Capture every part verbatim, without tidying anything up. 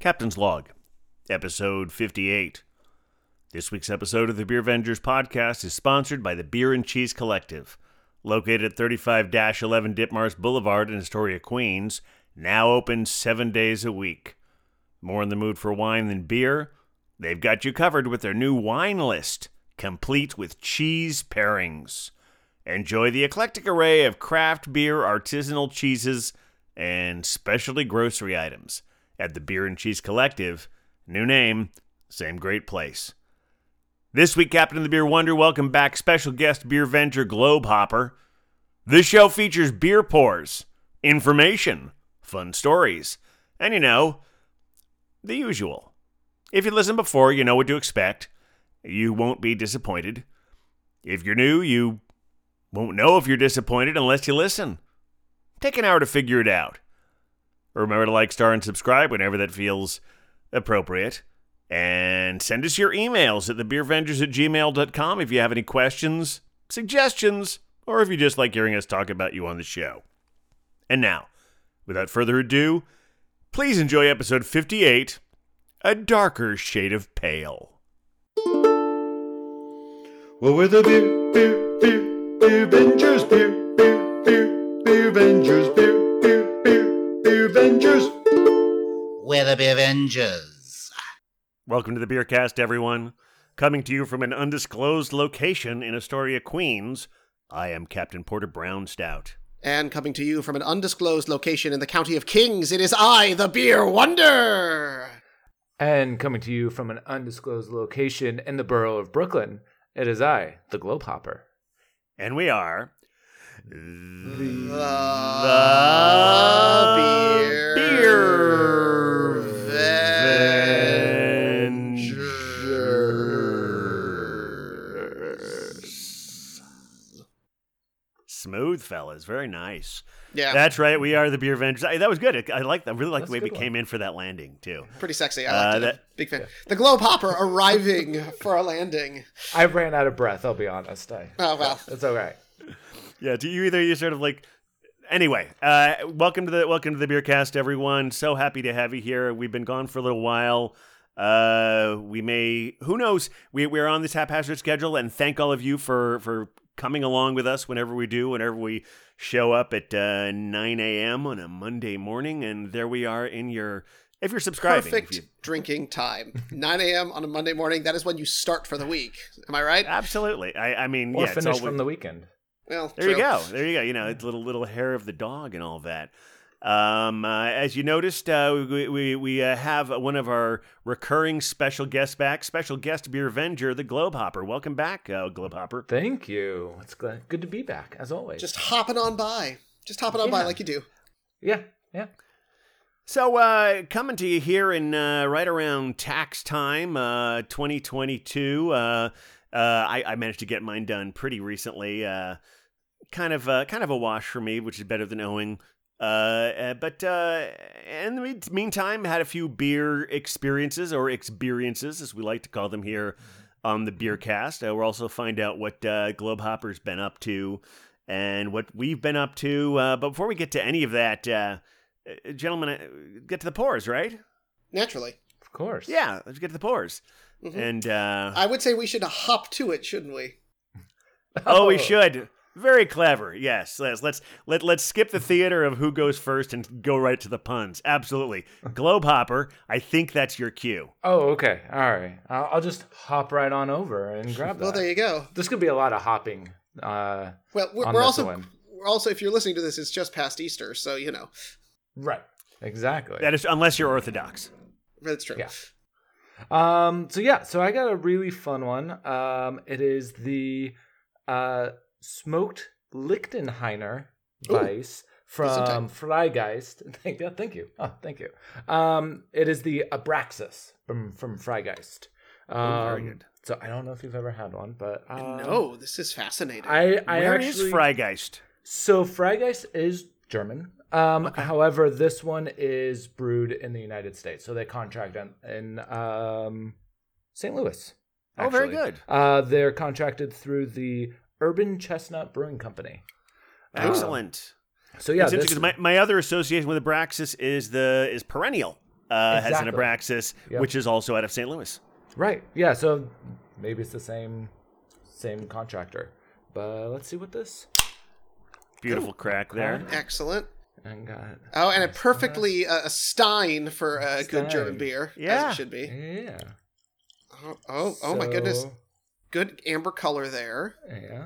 Captain's Log, Episode fifty-eight. This week's episode of the Beervengers podcast is sponsored by the Beer and Cheese Collective. Located at thirty-five eleven Ditmars Boulevard in Astoria, Queens, now open seven days a week. More in the mood for wine than beer? They've got you covered with their new wine list, complete with cheese pairings. Enjoy the eclectic array of craft beer, artisanal cheeses, and specialty grocery items. At the Beer and Cheese Collective, new name, same great place. This week, Captain of the Beer Wonder, welcome back special guest beer venture Globehopper. This show features beer pours, information, fun stories, and, you know, the usual. If you listened before, you know what to expect. You won't be disappointed. If you're new, you won't know if you're disappointed unless you listen. Take an hour to figure it out. Remember to like, star, and subscribe whenever that feels appropriate. And send us your emails at the beer vengers at gmail dot com if you have any questions, suggestions, or if you just like hearing us talk about you on the show. And now, without further ado, please enjoy episode fifty-eight, A Darker Shade of Pale. Well, we're the beer, beer, beer, beer vengers, beer, beer, beer, beer vengers, beer, beer, beer. Beervengers. We're the Beervengers. Welcome to the Beercast, everyone. Coming to you from an undisclosed location in Astoria, Queens, I am Captain Porter Brown Stout. And coming to you from an undisclosed location in the County of Kings, it is I, the Beer Wonder. And coming to you from an undisclosed location in the borough of Brooklyn, it is I, the Globehopper. And we are... The, the Beer, beer Vengers. Smooth, fellas. Very nice. Yeah. That's right. We are the Beer Vengers. I, that was good. I like that. I really like the way we one. came in for that landing, too. Pretty sexy. I liked uh, that, it. Big fan. Yeah. The Globehopper arriving for a landing. I ran out of breath, I'll be honest. I, oh, well. That's okay. Yeah, do you either you sort of like anyway, uh, welcome to the welcome to the Beercast, everyone. So happy to have you here. We've been gone for a little while. Uh, we may who knows? We we're on this haphazard schedule, and thank all of you for, for coming along with us whenever we do, whenever we show up at uh, nine a.m. on a Monday morning, and there we are in your if you're subscribing. Perfect you... drinking time. nine a.m. on a Monday morning, that is when you start for the week. Am I right? Absolutely. I, I mean or yeah, finish it's all... from the weekend. Well, there true. you go. There you go. You know, it's little little hair of the dog and all that. Um, uh, as you noticed, uh, we we, we uh, have one of our recurring special guests back, special guest Beervenger, the Globehopper. Welcome back, uh, Globehopper. Thank you. It's good to be back, as always. Just hopping on by. Just hopping on yeah. by like you do. Yeah, yeah. So uh, coming to you here in uh, right around tax time, uh, twenty twenty-two. Uh, uh, I, I managed to get mine done pretty recently. Uh, Kind of, uh, kind of a wash for me, which is better than owing. Uh, but uh, in the meantime, had a few beer experiences or experiences, as we like to call them here on the Beercast. Uh, we'll also find out what uh, Globehopper's been up to and what we've been up to. Uh, but before we get to any of that, uh, gentlemen, get to the pours, right? Naturally, of course. Yeah, let's get to the pours. Mm-hmm. And uh, I would say we should hop to it, shouldn't we? Oh, we should. Very clever. Yes, let's let's let, let's skip the theater of who goes first and go right to the puns. Absolutely, Globehopper. I think that's your cue. Oh, okay. All right. I'll, I'll just hop right on over and grab that. Well, there you go. There's gonna be a lot of hopping. Uh, well, we're, on we're also one. we're also if you're listening to this, it's just past Easter, so you know. Right. Exactly. That is, unless you're Orthodox. That's true. Yeah. Um. So yeah. So I got a really fun one. Um. It is the. Uh. Smoked Lichtenheiner Weiss from Freigeist. Thank you. Thank you. Oh, thank you. Um, it is the Abraxas from, from Freigeist. Um, very good. So I don't know if you've ever had one, but... Um, no, this is fascinating. I, I Where actually, is Freigeist? So Freigeist is German. Um, okay. However, this one is brewed in the United States. So they contract in, in um, Saint Louis. Actually. Oh, very good. Uh, they're contracted through the... Urban Chestnut Brewing Company. Excellent. Um, so yeah, this... my my other association with Abraxas is the is Perennial. uh, exactly. has an Abraxas, yep. which is also out of Saint Louis. Right. Yeah. So maybe it's the same same contractor. But let's see what this. Beautiful Ooh, crack there. Excellent. And got oh, and a perfectly uh, a stein for a stein. Good German beer. Yeah. As it should be. Yeah. Oh, oh, so... oh my goodness. Good amber color there. Yeah.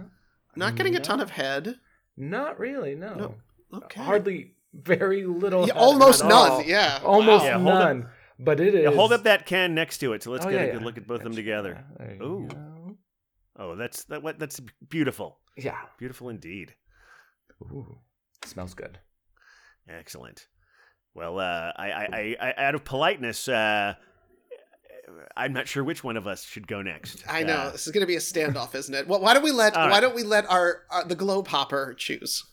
Not getting no. a ton of head. Not really, no. no. Okay. Hardly, very little. Yeah, almost none, all. yeah. Almost wow. yeah, none. Up, but it is. Yeah, hold up that can next to it, so let's oh, get yeah, a good yeah. look at both of them together. Yeah, Ooh. Go. Oh, that's that. What, that's beautiful. Yeah. Beautiful indeed. Ooh. Smells good. Excellent. Well, uh, I, I, I, out of politeness, uh, I'm not sure which one of us should go next. I know uh, this is going to be a standoff, isn't it? Well, why don't we let right. why don't we let our, our the Globehopper choose?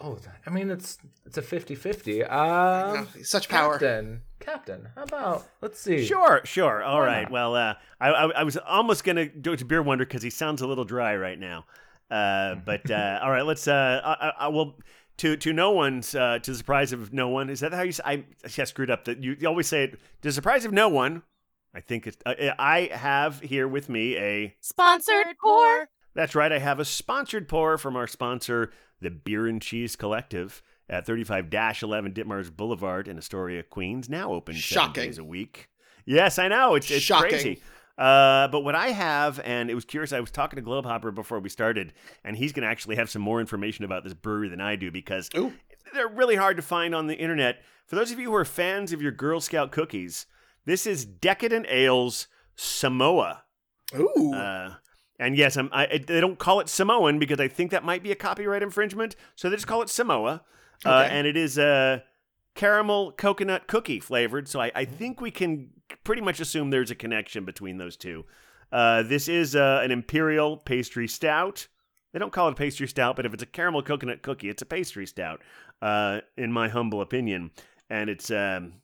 Oh, I mean it's it's a fifty-fifty. Um, such power, Captain. Captain, how about let's see? Sure, sure. All why right. Not? Well, uh, I, I I was almost going to go to Beer Wonder because he sounds a little dry right now. Uh, but uh, all right, let's. Uh, I, I will. To to no one's, uh, to the surprise of no one, is that how you say I, I screwed up. That you, you always say it, to the surprise of no one, I think it's, uh, I have here with me a... Sponsored pour. That's right, I have a sponsored pour from our sponsor, the Beer and Cheese Collective, at thirty-five eleven Ditmars Boulevard in Astoria, Queens, now open Shocking. seven days a week. Yes, I know, it's, it's Shocking. crazy. Uh, but what I have, and it was curious, I was talking to Globehopper before we started, and he's going to actually have some more information about this brewery than I do because Ooh. they're really hard to find on the internet. For those of you who are fans of your Girl Scout cookies, this is Decadent Ales Samoa. Ooh. Uh, and yes, I'm, I, they don't call it Samoan because I think that might be a copyright infringement, so they just call it Samoa. Okay. Uh, and it is a caramel coconut cookie flavored, so I, I think we can... pretty much assume there's a connection between those two. Uh, this is uh, an imperial pastry stout. They don't call it a pastry stout, but if it's a caramel coconut cookie, it's a pastry stout, uh, in my humble opinion. And it's um,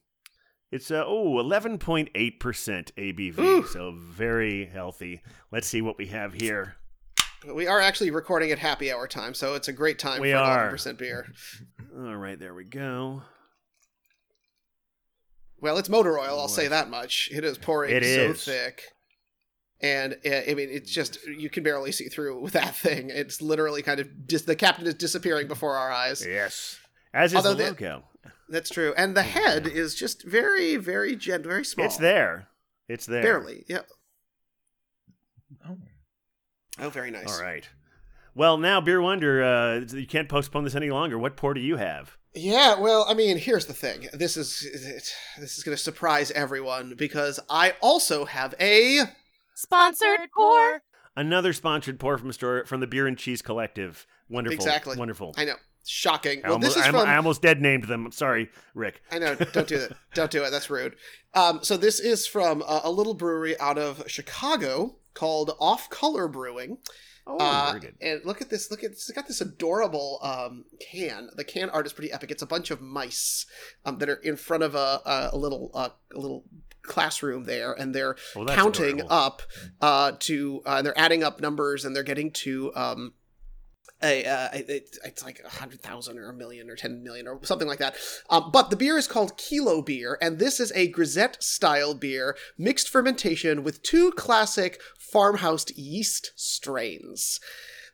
it's uh, oh eleven point eight percent A B V, Ooh. so very healthy. Let's see what we have here. We are actually recording at happy hour time, so it's a great time we for eleven percent beer. All right, there we go. Well, it's motor oil, I'll say that much. It is pouring it is. so thick. And, uh, I mean, it's just, you can barely see through with that thing. It's literally kind of, dis- the captain is disappearing before our eyes. Yes. As is Although the logo. That, that's true. And the head is just very, very gentle, very small. It's there. It's there. Barely, yeah. Oh, oh very nice. All right. Well, now, Beer Wonder, uh, you can't postpone this any longer. What pour do you have? Yeah, well, I mean, here's the thing. This is this is going to surprise everyone because I also have a... Sponsored pour. Another sponsored pour from a store from the Beer and Cheese Collective. Wonderful. Exactly. Wonderful. I know. Shocking. I, well, almost, this is from... I almost dead-named them. I'm sorry, Rick. I know. Don't do that. Don't do it. That's rude. Um, so this is from a, a little brewery out of Chicago called Off Color Brewing. Oh, uh, very good. And look at this. Look at this. It's got this adorable um, can. The can art is pretty epic. It's a bunch of mice um, that are in front of a, a, a little uh, a little classroom there, and they're well, counting adorable. up uh, to uh, – they're adding up numbers, and they're getting to um, – A, uh, it, it's like a hundred thousand or a million or ten million or something like that. Um, but the beer is called Kilo Beer, and this is a Grisette style beer, mixed fermentation with two classic farmhouse yeast strains.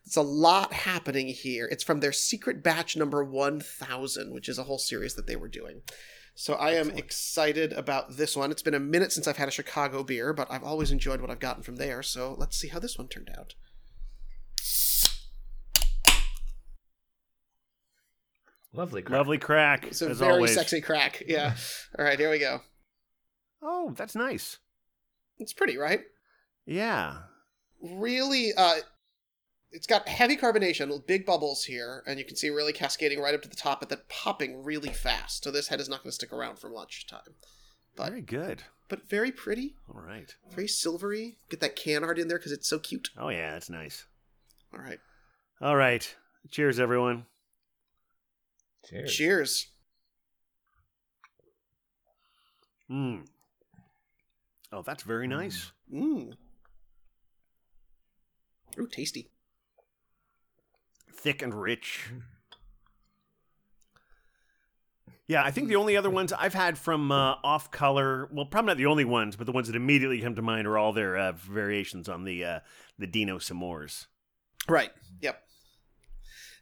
It's a lot happening here. It's from their secret batch number one thousand, which is a whole series that they were doing. So I am Excellent. excited about this one. It's been a minute since I've had a Chicago beer, but I've always enjoyed what I've gotten from there. So let's see how this one turned out. Lovely crack. Lovely crack. It's a as very always. sexy crack. Yeah. All right, here we go. Oh, that's nice. It's pretty, right? Yeah. Really, uh, it's got heavy carbonation with big bubbles here, and you can see really cascading right up to the top, but then popping really fast. So this head is not going to stick around for lunchtime. But, very good. But very pretty. All right. Very silvery. Get that can art in there because it's so cute. Oh, yeah, that's nice. All right. All right. Cheers, everyone. Cheers. Cheers. Mm. Oh, that's very nice. Mm. Ooh, tasty. Thick and rich. Yeah, I think the only other ones I've had from uh, Off Color, well, probably not the only ones, but the ones that immediately come to mind are all their uh, variations on the uh, the Dino S'mores. Right. Yep.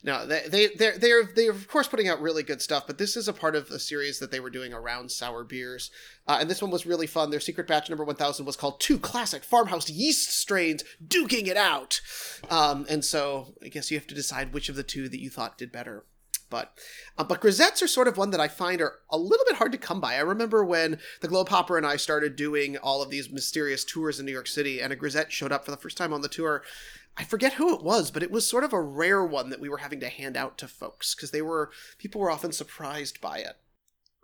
No, they they they they're they're of course putting out really good stuff, but this is a part of a series that they were doing around sour beers, uh, and this one was really fun. Their secret batch number one thousand was called Two Classic Farmhouse Yeast Strains Duking It Out, um, and so I guess you have to decide which of the two that you thought did better. But uh, but grisettes are sort of one that I find are a little bit hard to come by. I remember when the Globehopper and I started doing all of these mysterious tours in New York City, and a grisette showed up for the first time on the tour. I forget who it was, but it was sort of a rare one that we were having to hand out to folks because they were people were often surprised by it.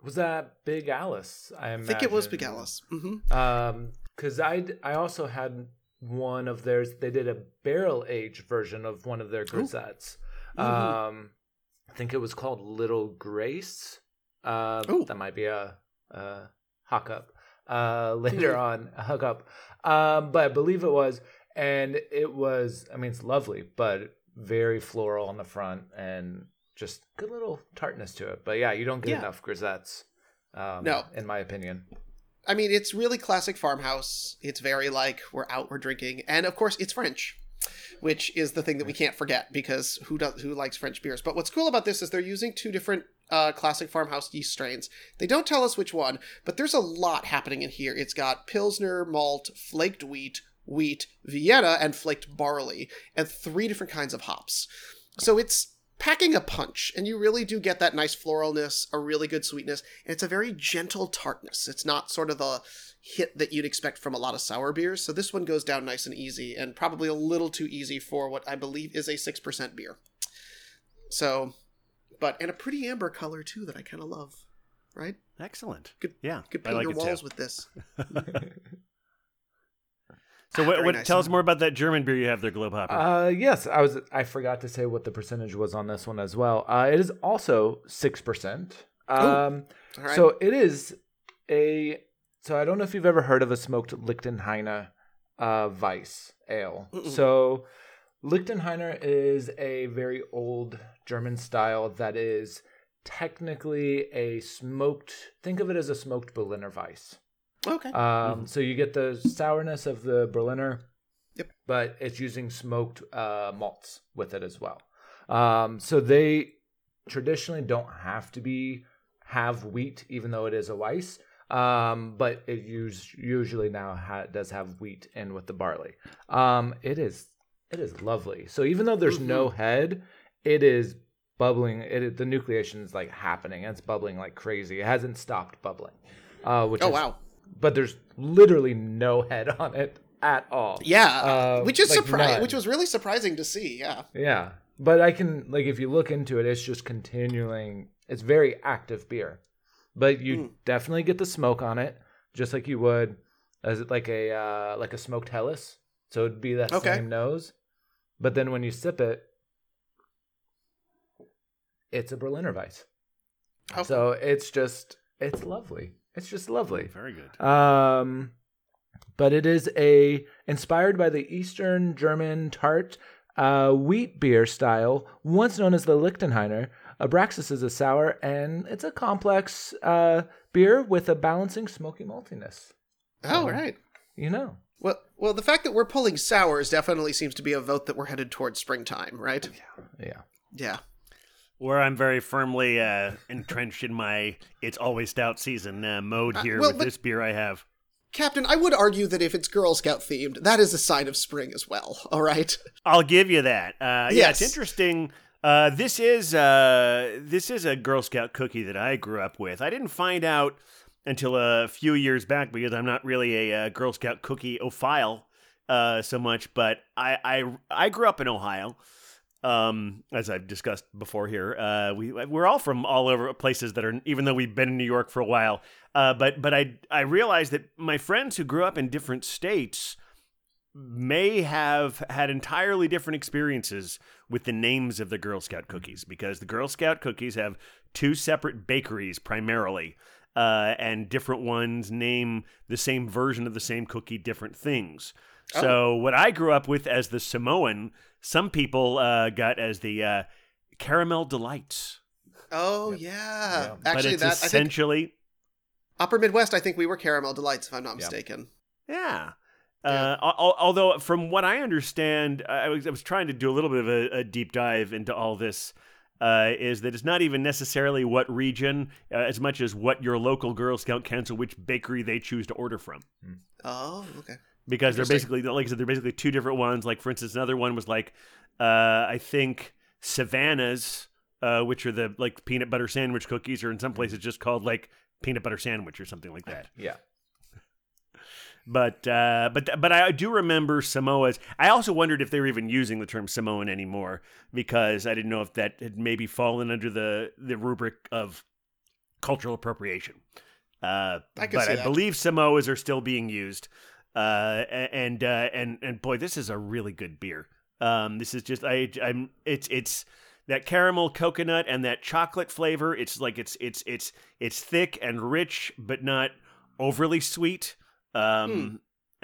Was that Big Alice? I, I think it was Big Alice. Mm-hmm. Um, because I I also had one of theirs. They did a barrel aged version of one of their grisettes. Ooh. Um. Mm-hmm. I think it was called Little Grace. Uh, that might be a, a hookup uh, later on, a hookup. Um, but I believe it was. And it was, I mean, it's lovely, but very floral on the front and just good little tartness to it. But yeah, you don't get yeah. enough grisettes, um, no. in my opinion. I mean, it's really classic farmhouse. It's very like we're out, we're drinking. And of course, it's French, which is the thing that we can't forget because who does who likes French beers? But what's cool about this is they're using two different uh, classic farmhouse yeast strains. They don't tell us which one, but there's a lot happening in here. It's got Pilsner, malt, flaked wheat, wheat, Vienna, and flaked barley, and three different kinds of hops. So it's packing a punch, and you really do get that nice floralness, a really good sweetness, and it's a very gentle tartness. It's not sort of the hit that you'd expect from a lot of sour beers, so this one goes down nice and easy, and probably a little too easy for what I believe is a six percent beer. So, but, and a pretty amber color, too, that I kind of love, right? Excellent. Could, yeah, could paint like your walls too. With this. So what, what nice tell one. Us more about that German beer you have there, Globehopper. Uh, yes, I was. I forgot to say what the percentage was on this one as well. Uh, it is also six percent. Um, right. So it is a, so I don't know if you've ever heard of a smoked Lichtenheiner uh, Weiss ale. Mm-mm. So Lichtenheiner is a very old German style that is technically a smoked, think of it as a smoked Berliner Weiss. Okay. Um, mm-hmm. So you get the sourness of the Berliner, yep. but it's using smoked uh, malts with it as well. Um, so they traditionally don't have to be have wheat, even though it is a Weiss, um, but it use, usually now ha- does have wheat in with the barley. Um, it is it is lovely. So even though there's mm-hmm. no head, it is bubbling. It the nucleation is like happening. It's bubbling like crazy. It hasn't stopped bubbling. Uh, which oh is, wow. But there's literally no head on it at all. Yeah, uh, which is like surprising. Which was really surprising to see. Yeah. Yeah, but I can like if you look into it, it's just continuing. It's very active beer, but you mm. definitely get the smoke on it, just like you would as it like a uh, like a smoked Helles. So it'd be that okay. same nose, but then when you sip it, it's a Berliner Weiss. Oh. So it's just it's lovely. It's just lovely. Very good. Um, but it is a inspired by the Eastern German tart uh, wheat beer style, once known as the Lichtenheiner. Abraxas is a sour, and it's a complex uh, beer with a balancing smoky maltiness. Oh, so, right. You know. Well, well, the fact that we're pulling sours definitely seems to be a vote that we're headed towards springtime, right? Yeah. Yeah. Yeah. Where I'm very firmly uh, entrenched in my it's always stout season uh, mode here uh, well, with this beer I have. Captain, I would argue that if it's Girl Scout themed, that is a sign of spring as well, all right? I'll give you that. Uh, yes. Yeah, it's interesting. Uh, this is uh, this is a Girl Scout cookie that I grew up with. I didn't find out until a few years back because I'm not really a uh, Girl Scout cookie-ophile uh, so much, but I, I, I grew up in Ohio. Um, as I've discussed before here, uh, we, we're all from all over places that are, even though we've been in New York for a while, uh, but, but I, I realized that my friends who grew up in different states may have had entirely different experiences with the names of the Girl Scout cookies, because the Girl Scout cookies have two separate bakeries primarily, uh, and different ones name the same version of the same cookie, different things. Oh. So what I grew up with as the Samoan, some people uh, got as the uh, Caramel Delights. Oh, yep. yeah. yeah. Actually, but it's that, essentially... I think, Upper Midwest, I think we were Caramel Delights, if I'm not mistaken. Yeah. yeah. Uh, al- although, from what I understand, I was, I was trying to do a little bit of a, a deep dive into all this, uh, is that it's not even necessarily what region, uh, as much as what your local Girl Scout Council, which bakery they choose to order from. Oh, okay. Because they're basically, like I said, they're basically two different ones. Like, for instance, another one was like, uh, I think Savannah's, uh, which are the like peanut butter sandwich cookies, or in some places just called like peanut butter sandwich or something like that. Yeah. But uh, but but I do remember Samoa's. I also wondered if they were even using the term Samoan anymore, because I didn't know if that had maybe fallen under the, the rubric of cultural appropriation. Uh, I but I that. believe Samoa's are still being used. Uh, and, uh, and, and boy, this is a really good beer. Um, this is just, I, I'm, it's, it's that caramel coconut and that chocolate flavor. It's like, it's, it's, it's, it's thick and rich, but not overly sweet. Um, mm.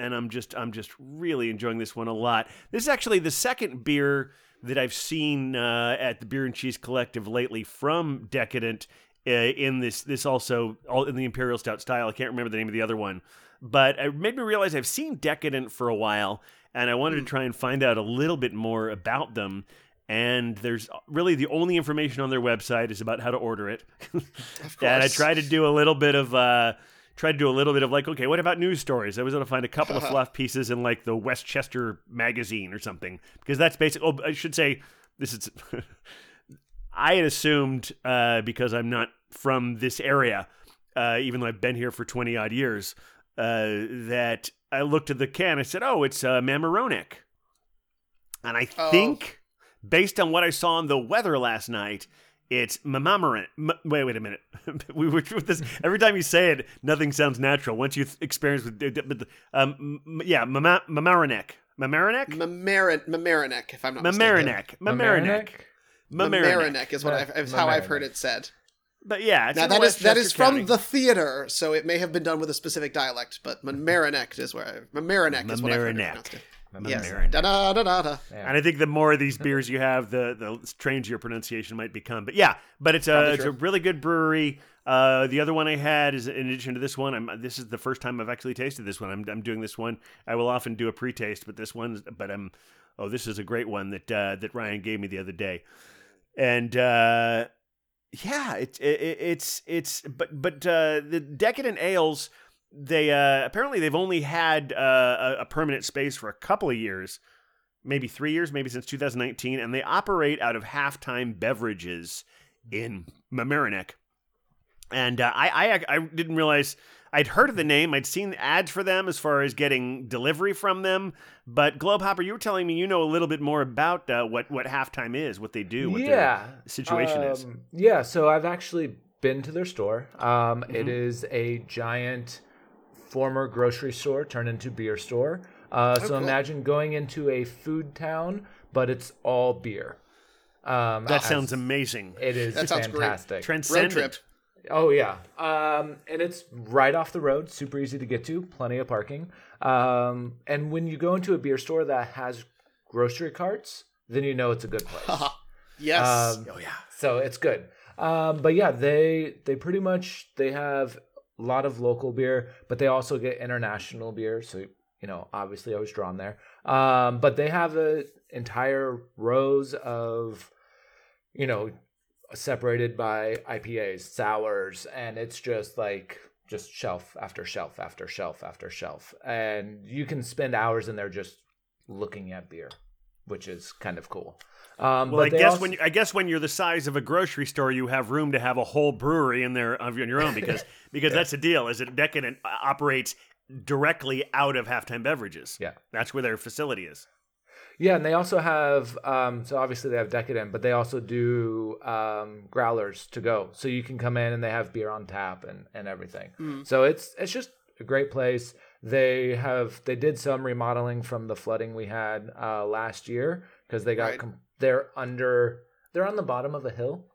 and I'm just, I'm just really enjoying this one a lot. This is actually the second beer that I've seen, uh, at the Beer and Cheese Collective lately from Decadent, uh, in this, this also all in the Imperial Stout style. I can't remember the name of the other one. But it made me realize I've seen Decadent for a while, and I wanted mm. to try and find out a little bit more about them. And there's really the only information on their website is about how to order it. Of course. And I tried to do a little bit of, uh, tried to do a little bit of like, okay, what about news stories? I was able to find a couple of fluff pieces in like the Westchester magazine or something, because that's basic. Oh, I should say this is. I had assumed uh, because I'm not from this area, uh, even though I've been here for twenty odd years. Uh, that I looked at the can, I said, oh, it's uh, Mamaroneck. And I oh. think, based on what I saw in the weather last night, it's Mamaroneck. M- wait, wait a minute. we were with this. Every time you say it, nothing sounds natural. Once you th- experience with, um, m- yeah, Mama- Mamaroneck. Mamaroneck? Mamaroneck, Mamaroneck, if I'm not Mamaroneck. mistaken. Mamaroneck. Mamaroneck. Mamaroneck is what I've, is how I've heard it said. But yeah, it's now that is that is from the theater, so it may have been done with a specific dialect. But Mamaroneck is where Mamaroneck is what I pronounced it. Yes. Da da da da. And I think the more of these beers you have, the the stranger your pronunciation might become. But yeah, but it's a it's a really good brewery. Uh, the other one I had is in addition to this one. I'm this is the first time I've actually tasted this one. I'm I'm doing this one. I will often do a pre-taste, but this one. But I'm oh, this is a great one that uh, that Ryan gave me the other day, and. Uh, Yeah, it's it, it's it's but but uh, the Decadent Ales, they uh, apparently they've only had uh, a permanent space for a couple of years, maybe three years, maybe since two thousand nineteen, and they operate out of Halftime Beverages in Mamaroneck. And uh, I, I I didn't realize I'd heard of the name. I'd seen ads for them as far as getting delivery from them. But Globehopper, you were telling me you know a little bit more about uh, what what Halftime is, what they do, what yeah. their situation um, is. Yeah, so I've actually been to their store. Um, mm-hmm. It is a giant former grocery store turned into beer store. Uh, oh, so cool. Imagine going into a food town, but it's all beer. Um, that sounds amazing. It is that sounds fantastic. Great. Transcendent. Road trip. Oh, yeah. Um, and it's right off the road, super easy to get to, plenty of parking. Um, and when you go into a beer store that has grocery carts, then you know it's a good place. Yes. Um, oh, yeah. So it's good. Um, but, yeah, they they pretty much they have a lot of local beer, but they also get international beer. So, you know, obviously I was drawn there. Um, but they have a entire rows of, you know, separated by I P As, sours, and it's just like just shelf after shelf after shelf after shelf, and you can spend hours in there just looking at beer, which is kind of cool. Um, well, but I guess also... when you, I guess when you're the size of a grocery store, you have room to have a whole brewery in there of your own because because yeah. that's the deal. Is that Decadent operates directly out of Halftime Beverages? Yeah, that's where their facility is. Yeah, and they also have, um, so obviously they have Decadent, but they also do um, growlers to go. So you can come in and they have beer on tap and, and everything. Mm. So it's it's just a great place. They have they did some remodeling from the flooding we had uh, last year because they got right. com- they're under they're on the bottom of a hill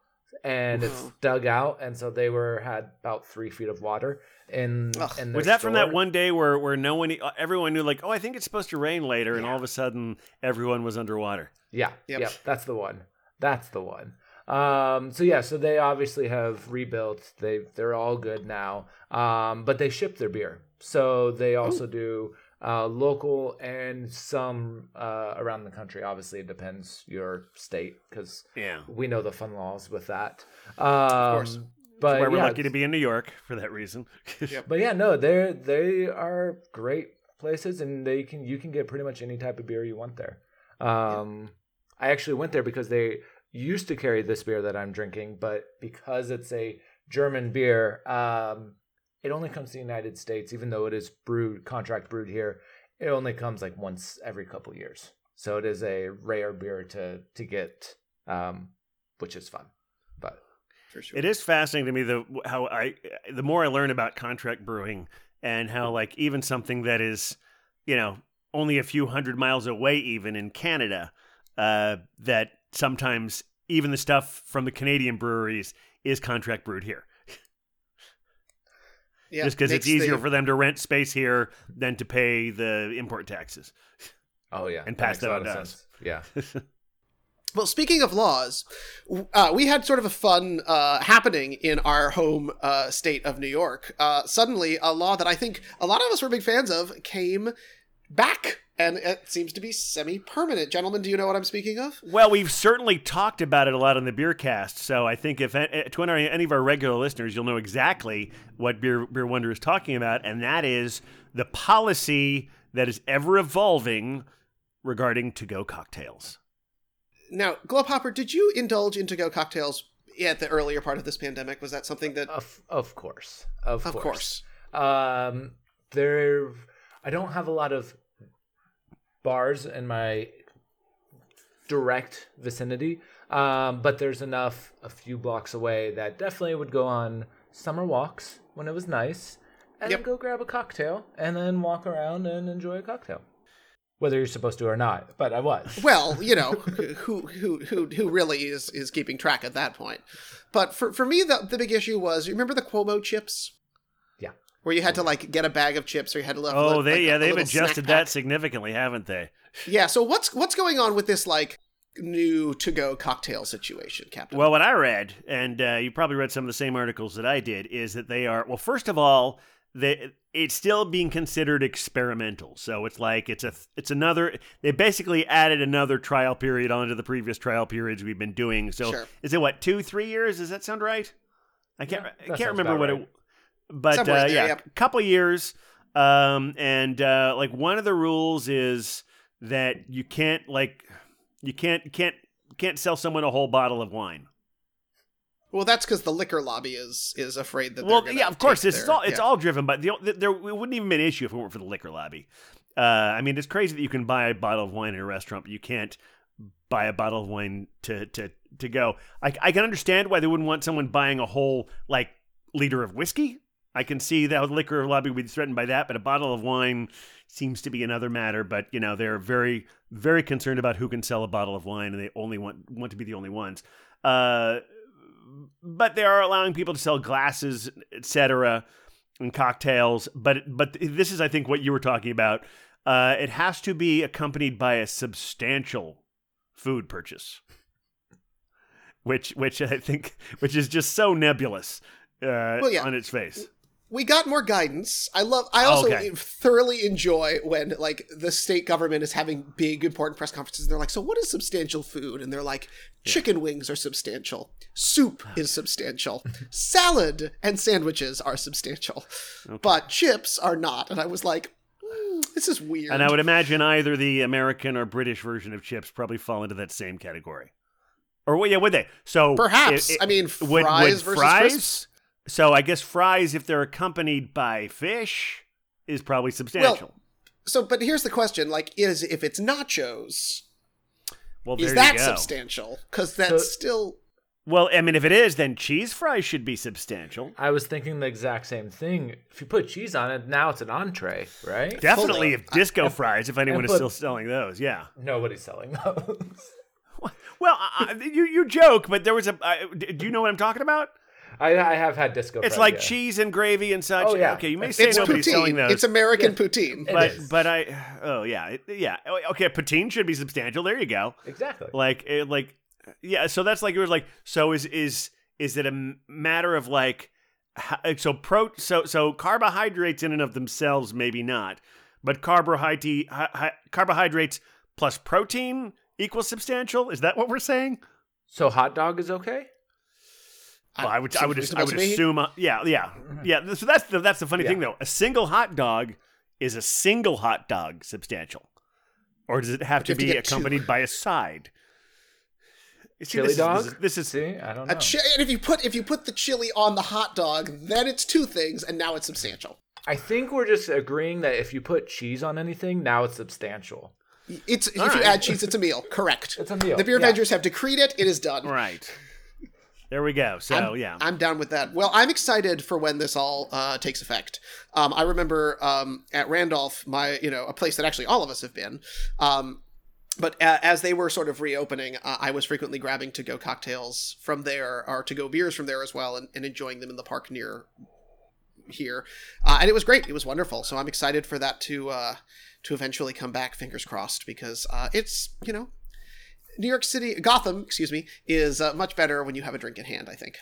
and wow. it's dug out, and so they were had about three feet of water. In, in was that store. From that one day where, where no one, everyone knew like, oh, I think it's supposed to rain later, yeah. and all of a sudden everyone was underwater. Yeah, yep. yep, that's the one. That's the one. Um, so yeah, so they obviously have rebuilt. They they're all good now. Um, but they ship their beer, so they also Ooh. do uh, local and some uh, around the country. Obviously, it depends your state because yeah. we know the fun laws with that. Um, of course. But that's why we're yeah, lucky to be in New York for that reason. Yep. But yeah, no, they they are great places, and they can you can get pretty much any type of beer you want there. Um, yeah. I actually went there because they used to carry this beer that I'm drinking, but because it's a German beer, um, it only comes to the United States, even though it is brewed contract brewed here. It only comes like once every couple years, so it is a rare beer to to get, um, which is fun, but. For sure. It is fascinating to me the how I the more I learn about contract brewing and how like even something that is, you know, only a few hundred miles away even in Canada, uh, that sometimes even the stuff from the Canadian breweries is contract brewed here. Yeah, just because it's easier the... for them to rent space here than to pay the import taxes. Oh yeah, and pass that, that on to us. Yeah. Well, speaking of laws, uh, we had sort of a fun uh, happening in our home uh, state of New York. Uh, suddenly, a law that I think a lot of us were big fans of came back, and it seems to be semi-permanent. Gentlemen, do you know what I'm speaking of? Well, we've certainly talked about it a lot on the Beercast, so I think if to any of our regular listeners, you'll know exactly what Beer, Beer Wonder is talking about, and that is the policy that is ever-evolving regarding to-go cocktails. Now, Globehopper, did you indulge in to-go cocktails at the earlier part of this pandemic? Was that something that... Of, of course. Of, of course. course. Um, there, I don't have a lot of bars in my direct vicinity, um, but there's enough a few blocks away that definitely would go on summer walks when it was nice, and yep. then go grab a cocktail, and then walk around and enjoy a cocktail. Whether you're supposed to or not, but I was. Well, you know, who who who who really is, is keeping track at that point? But for, for me, the, the big issue was, you remember the Cuomo chips? Yeah. Where you had to, like, get a bag of chips or you had to... Left, oh, they, like, yeah, a, a they've adjusted that significantly, haven't they? Yeah, so what's what's going on with this, like, new to-go cocktail situation, Captain? Well, what I read, and uh, you probably read some of the same articles that I did, is that they are, well, first of all, they... it's still being considered experimental. So it's like, it's a, it's another, they basically added another trial period onto the previous trial periods we've been doing. So sure. Is it what, two, three years? Does that sound right? I can't, yeah, I can't remember what right. it, but uh, there, yeah, a yep. couple years. Um, and uh, like one of the rules is that you can't like, you can't, can't, can't sell someone a whole bottle of wine. Well, that's because the liquor lobby is is afraid that. Well, yeah, of course, it's all it's yeah. all driven by the, the there. It wouldn't even be an issue if it weren't for the liquor lobby. Uh, I mean, it's crazy that you can buy a bottle of wine in a restaurant, but you can't buy a bottle of wine to to to go. I, I can understand why they wouldn't want someone buying a whole like liter of whiskey. I can see that the liquor lobby would be threatened by that, but a bottle of wine seems to be another matter. But you know, they're very very concerned about who can sell a bottle of wine, and they only want want to be the only ones. Uh, But they are allowing people to sell glasses, et cetera, and cocktails. But but this is, I think, what you were talking about. Uh, it has to be accompanied by a substantial food purchase, which which I think which is just so nebulous uh, well, yeah. on its face. We got more guidance. I love. I also okay. thoroughly enjoy when like the state government is having big important press conferences. And they're like, "So what is substantial food?" And they're like, "Chicken yeah. wings are substantial. Soup okay. is substantial. Salad and sandwiches are substantial, okay. but chips are not." And I was like, mm, "This is weird." And I would imagine either the American or British version of chips probably fall into that same category. Or yeah, would they? So perhaps it, it, I mean fries would, would versus fries? Crisps? So I guess fries, if they're accompanied by fish, is probably substantial. Well, so, but here's the question: like, is if it's nachos, well, is that substantial? Because that's so, still. Well, I mean, if it is, then cheese fries should be substantial. I was thinking the exact same thing. If you put cheese on it, now it's an entree, right? Definitely, if disco I, fries, if anyone put, is still selling those, yeah. Nobody's selling those. Well, I, you you joke, but there was a. I, do you know what I'm talking about? I, I have had disco. It's fries, like yeah. cheese and gravy and such. Oh, yeah. Okay, you may say it's nobody's poutine. Selling those. It's American yeah. poutine. But it is. But I, oh, yeah. It, yeah. Okay, poutine should be substantial. There you go. Exactly. Like, it, like yeah, so that's like, it was like, so is is is it a matter of like, so pro so so carbohydrates in and of themselves, maybe not, but carbohydrate carbohydrates plus protein equals substantial. Is that what we're saying? So hot dog is okay. Well, I would, I would, I would assume, uh, yeah, yeah, yeah. So that's the that's the funny yeah. thing, though. A single hot dog is a single hot dog substantial, or does it have to have be to accompanied two. by a side? See, chili this dog. Is, this is, See, I don't know. A chi- and if you put if you put the chili on the hot dog, then it's two things, and now it's substantial. I think we're just agreeing that if you put cheese on anything, now it's substantial. It's All if right. you add cheese, it's a meal. Correct. It's a meal. The Beervengers yeah. have decreed it. It is done. Right. There we go. So, I'm, yeah. I'm down with that. Well, I'm excited for when this all uh, takes effect. Um, I remember um, at Randolph, my, you know, a place that actually all of us have been. Um, but a- as they were sort of reopening, uh, I was frequently grabbing to-go cocktails from there, or to-go beers from there as well, and, and enjoying them in the park near here. Uh, and it was great. It was wonderful. So I'm excited for that to, uh, to eventually come back, fingers crossed, because uh, it's, you know, New York City, Gotham, excuse me, is uh, much better when you have a drink in hand, I think.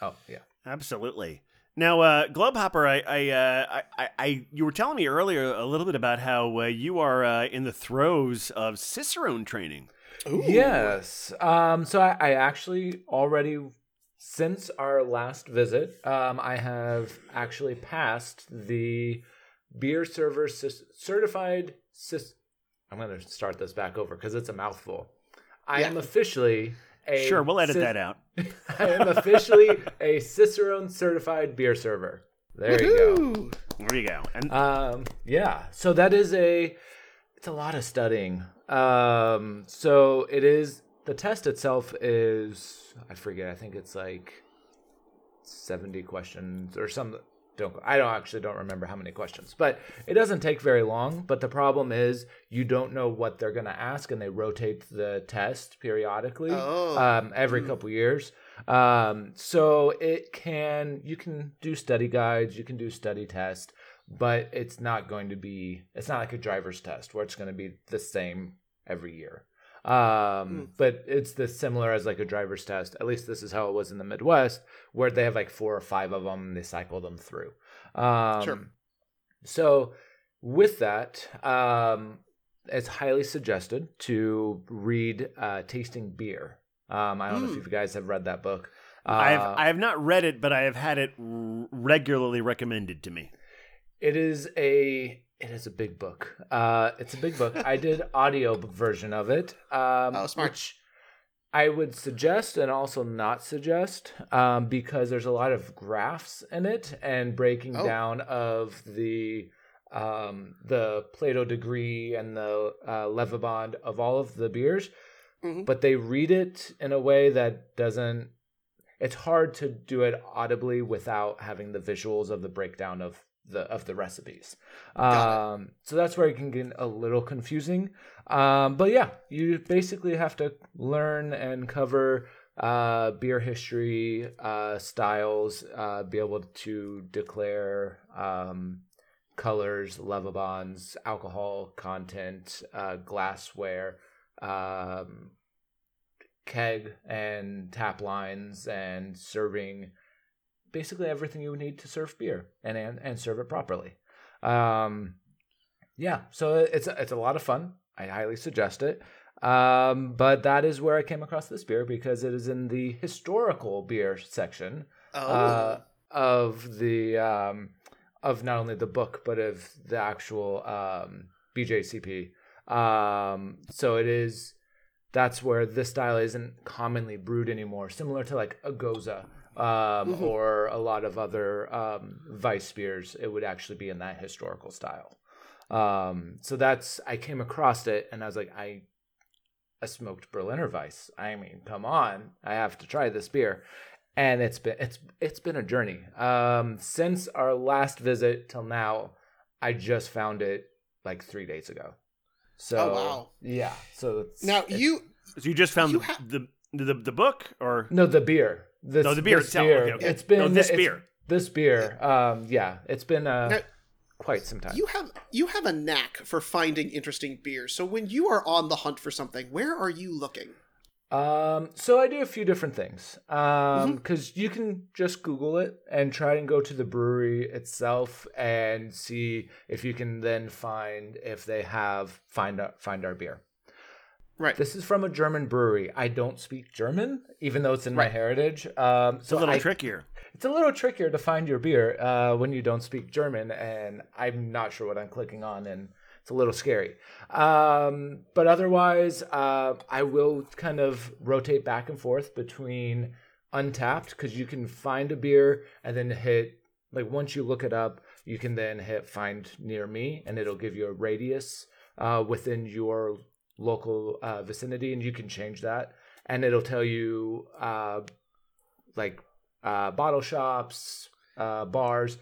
Oh, yeah. Absolutely. Now, uh, Globehopper, I, I, uh, I, I, you were telling me earlier a little bit about how uh, you are uh, in the throes of Cicerone training. Ooh. Yes. Um, so I, I actually already, since our last visit, um, I have actually passed the beer server c- certified... C- I'm going to start this back over because it's a mouthful. I yeah. am officially a... Sure, we'll edit c- that out. I am officially a Cicerone-certified beer server. There Woo-hoo! you go. There you go. And- um, yeah, so that is a... It's a lot of studying. Um, so it is... The test itself is... I forget. I think it's like seventy questions or some... Don't, I don't actually don't remember how many questions, but it doesn't take very long. But the problem is you don't know what they're going to ask, and they rotate the test periodically oh. um, every mm. couple years. Um, so it can you can do study guides, you can do study test, but it's not going to be it's not like a driver's test where it's going to be the same every year. Um, mm. But it's the similar as like a driver's test. At least this is how it was in the Midwest, where they have like four or five of them and they cycle them through. Um, sure. So with that, um, it's highly suggested to read uh, Tasting Beer. Um, I don't mm. know if you guys have read that book. Uh, I have, I have not read it, but I have had it regularly recommended to me. It is a... It is a big book. Uh, it's a big book. I did audio version of it. Um, oh, smart. Which I would suggest and also not suggest um, because there's a lot of graphs in it and breaking oh. down of the um, the Plato degree and the uh, Lovibond of all of the beers. Mm-hmm. But they read it in a way that doesn't... It's hard to do it audibly without having the visuals of the breakdown of the of the recipes. Um, so that's where it can get a little confusing. Um, but yeah, you basically have to learn and cover uh, beer history, uh, styles, uh, be able to declare um, colors, Lovibonds, alcohol content, uh, glassware, um, keg and tap lines and serving. Basically everything you would need to serve beer and and, and serve it properly. Um, yeah, so it's it's a lot of fun. I highly suggest it. Um, but that is where I came across this beer because it is in the historical beer section oh. uh, of the um, of not only the book but of the actual um, B J C P. Um, so it is. That's where this style isn't commonly brewed anymore. Similar to like a Goza. Um, mm-hmm. Or a lot of other um, vice beers, it would actually be in that historical style. Um, so that's, I came across it and I was like, I, I smoked Berliner Weiss. I mean, come on, I have to try this beer. And it's been, it's, it's been a journey. Um, since our last visit till now, I just found it like three days ago. So, oh, wow. yeah. So it's, now it's, you, so you just found you the, ha- the, the, the book or no, the beer. This, no, the beer itself. Okay, okay. It's been no, this beer. This beer. Um, yeah, it's been uh, now, quite some time. You have you have a knack for finding interesting beers. So when you are on the hunt for something, where are you looking? Um, so I do a few different things because um, mm-hmm. you can just Google it and try and go to the brewery itself and see if you can then find if they have find our, find our beer. Right. This is from a German brewery. I don't speak German, even though it's in right. my heritage. Um, it's so a little I, trickier. It's a little trickier to find your beer uh, when you don't speak German, and I'm not sure what I'm clicking on and. It's a little scary. Um, but otherwise, uh, I will kind of rotate back and forth between Untappd, because you can find a beer and then hit, like once you look it up, you can then hit find near me, and it'll give you a radius uh, within your local uh, vicinity, and you can change that. And it'll tell you uh, like uh, bottle shops, uh, bars,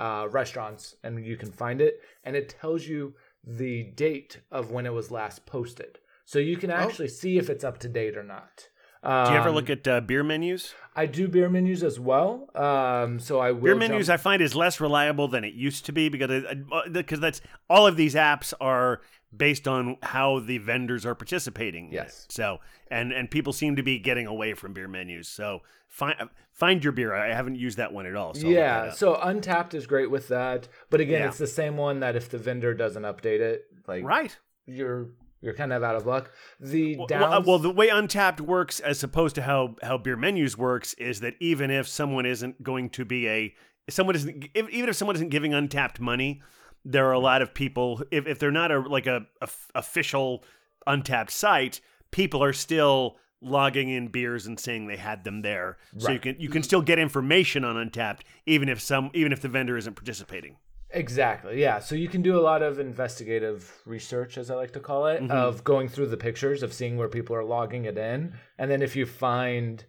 uh, restaurants, and you can find it. And it tells you the date of when it was last posted. So you can actually oh. see if it's up to date or not. Um, do you ever look at uh, beer menus? I do beer menus as well. Um, so I will Beer menus jump- I find is less reliable than it used to be because it, because that's all of these apps are based on how the vendors are participating. Yes. So and and people seem to be getting away from beer menus. So find find your beer. I haven't used that one at all. So yeah. So Untappd is great with that, but again, yeah. it's the same one that if the vendor doesn't update it, like right, you're you're kind of out of luck. The well, downs- well, well, the way Untappd works, as opposed to how how beer menus works, is that even if someone isn't going to be a someone isn't if, even if someone isn't giving Untappd money. There are a lot of people, if, if they're not a like a, a f- official Untappd site, people are still logging in beers and saying they had them there. Right. So you can you can still get information on Untappd even if some even if the vendor isn't participating. Exactly. Yeah. So you can do a lot of investigative research, as I like to call it, mm-hmm. of going through the pictures of seeing where people are logging it in, and then if you find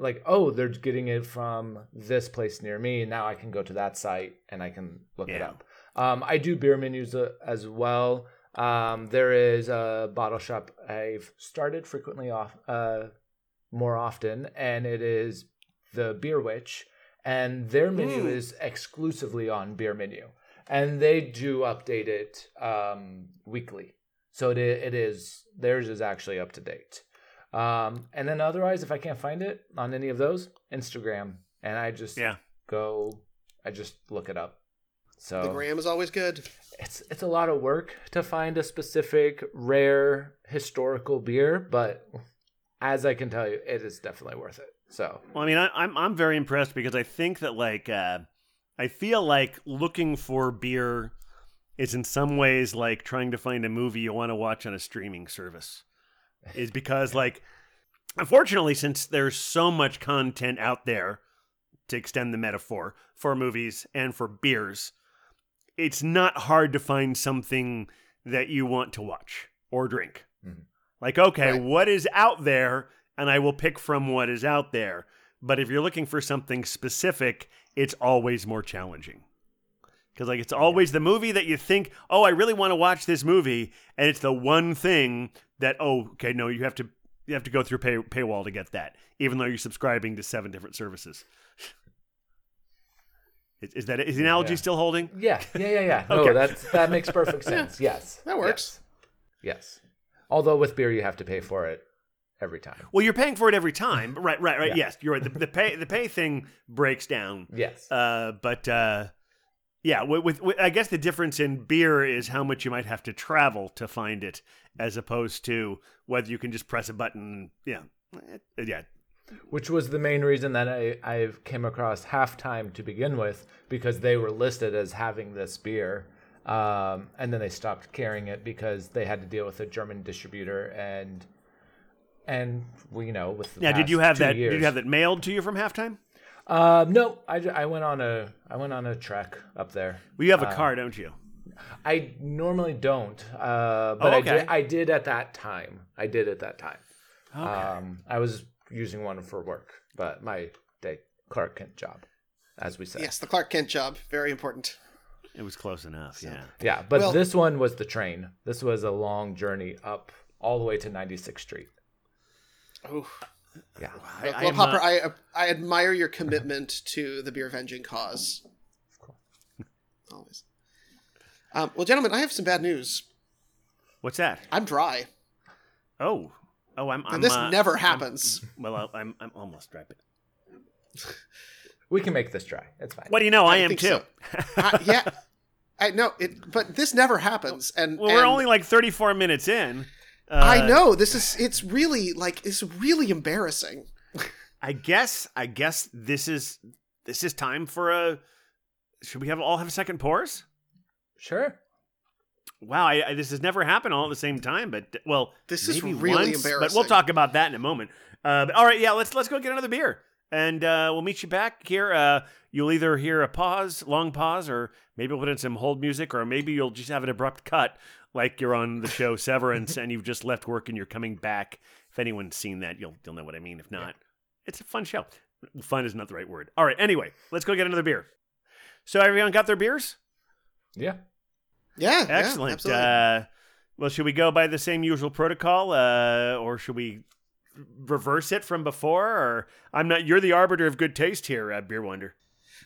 like, oh, they're getting it from this place near me, now I can go to that site and I can look yeah. it up. Um, I do beer menus uh, as well. Um, there is a bottle shop I've started frequently off, uh, more often, and it is the Beer Witch, and their menu Ooh. Is exclusively on Beer Menu, and they do update it um, weekly. So it, it is theirs is actually up to date. Um, and then otherwise, if I can't find it on any of those, Instagram, and I just yeah. go, I just look it up. So the gram is always good. It's it's a lot of work to find a specific rare historical beer, but as I can tell you, it is definitely worth it. So well, I mean, I, I'm I'm very impressed because I think that like uh, I feel like looking for beer is in some ways like trying to find a movie you want to watch on a streaming service. Is because like unfortunately, since there's so much content out there to extend the metaphor for movies and for beers. It's not hard to find something that you want to watch or drink. Mm-hmm. Like, okay, right. what is out there? And I will pick from what is out there. But if you're looking for something specific, it's always more challenging. Because like it's always yeah. the movie that you think, oh, I really want to watch this movie. And it's the one thing that, oh, okay, no, you have to you have to go through pay, paywall to get that, even though you're subscribing to seven different services. Is that is the analogy yeah. still holding? Yeah, yeah, yeah, yeah. No, okay. that's, that makes perfect sense. yeah. Yes. That works. Yes. yes. Although with beer, you have to pay for it every time. Well, you're paying for it every time. Right, right, right. Yeah. Yes, you're right. The, the, pay, the pay thing breaks down. Yes. Uh, but uh, yeah, with, with, with I guess the difference in beer is how much you might have to travel to find it as opposed to whether you can just press a button. Yeah. Yeah. Which was the main reason that I I came across Halftime to begin with, because they were listed as having this beer, um, and then they stopped carrying it because they had to deal with a German distributor and and well, you know with the now. Past did you have that? Years. Did you have that mailed to you from Halftime? Um, no, I, I went on a I went on a trek up there. Well, you have a um, car, don't you? I normally don't, uh, but oh, okay. I did, I did at that time. I did at that time. Okay. Um, I was. Using one for work, but my day Clark Kent job, as we said. Yes, the Clark Kent job, very important. It was close enough, yeah. Yeah, but well, this one was the train. This was a long journey up all the way to ninety-sixth Street. Oh, yeah. Well, I, well Hopper, not... I I admire your commitment to the beer venging cause. Cool. Always. Um, well, gentlemen, I have some bad news. What's that? I'm dry. Oh. Oh, I'm. I'm this uh, never happens. I'm, well, I'm. I'm almost dry. We can make this dry. It's fine. What do you know? I, I am too. So. uh, yeah. I know it, but this never happens. And well, we're and only like thirty-four minutes in. Uh, I know this is. It's really like it's really embarrassing. I guess. I guess this is. This is time for a. Should we have all have second pours? Sure. Wow, I, I, this has never happened all at the same time. But well, this is really once, embarrassing. But we'll talk about that in a moment. Uh, but, all right, yeah, let's let's go get another beer, and uh, we'll meet you back here. Uh, you'll either hear a pause, long pause, or maybe we'll put in some hold music, or maybe you'll just have an abrupt cut, like you're on the show Severance, and you've just left work and you're coming back. If anyone's seen that, you'll you'll know what I mean. If not, it's a fun show. Fun is not the right word. All right, anyway, let's go get another beer. So everyone got their beers? Yeah. Yeah, excellent. Yeah, uh, well, should we go by the same usual protocol, uh, or should we reverse it from before? Or I'm not. You're the arbiter of good taste here, uh, Beer Wonder.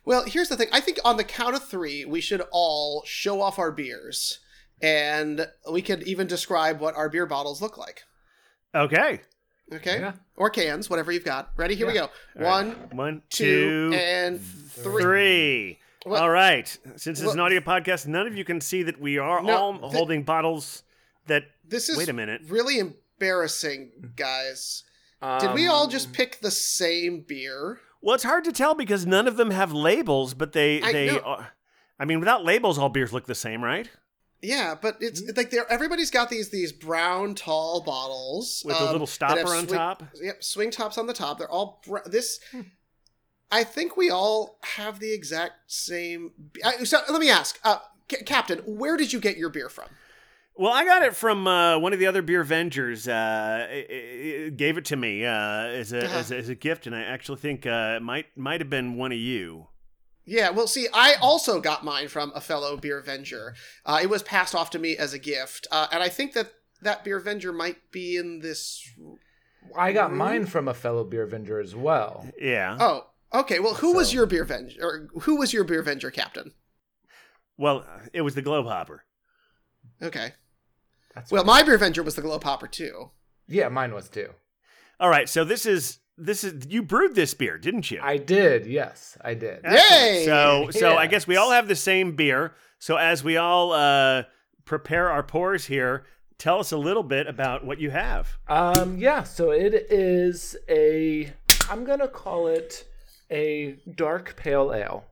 Well, here's the thing. I think on the count of three, we should all show off our beers, and we could even describe what our beer bottles look like. Okay. Okay. Yeah. Or cans, whatever you've got. Ready? Here yeah. we go. All One, right. One, two, two, and three. Three. Well, all right. Since it's well, an audio podcast, none of you can see that we are no, all th- holding bottles that... This is wait a minute. Really embarrassing, guys. Um, Did we all just pick the same beer? Well, it's hard to tell because none of them have labels, but they... I, they. Are, I mean, without labels, all beers look the same, right? Yeah, but it's like they're everybody's got these these brown, tall bottles. With um, a little stopper swing, on top? Yep, swing tops on the top. They're all... Br- this... Hmm. I think we all have the exact same... Uh, so let me ask, uh, C- Captain, where did you get your beer from? Well, I got it from uh, one of the other Beervengers. Uh, it, it gave it to me uh, as, a, uh-huh. as, a, as a gift, and I actually think uh, it might, might have been one of you. Yeah, well, see, I also got mine from a fellow Beervenger. Uh, it was passed off to me as a gift, uh, and I think that that Beervenger might be in this... I got mine from a fellow Beervenger as well. Yeah. Oh, okay, well, who so. was your Beervenger, or who was your Beervenger captain? Well, it was the Globehopper. Okay. That's well, my Beervenger was the Globehopper too. Yeah, mine was too. All right, so this is this is you brewed this beer, didn't you? I did. Yes, I did. Excellent. Yay! So, so yes. I guess we all have the same beer. So, as we all uh, prepare our pours here, tell us a little bit about what you have. Um, yeah. So it is a. I'm gonna call it. A dark pale ale.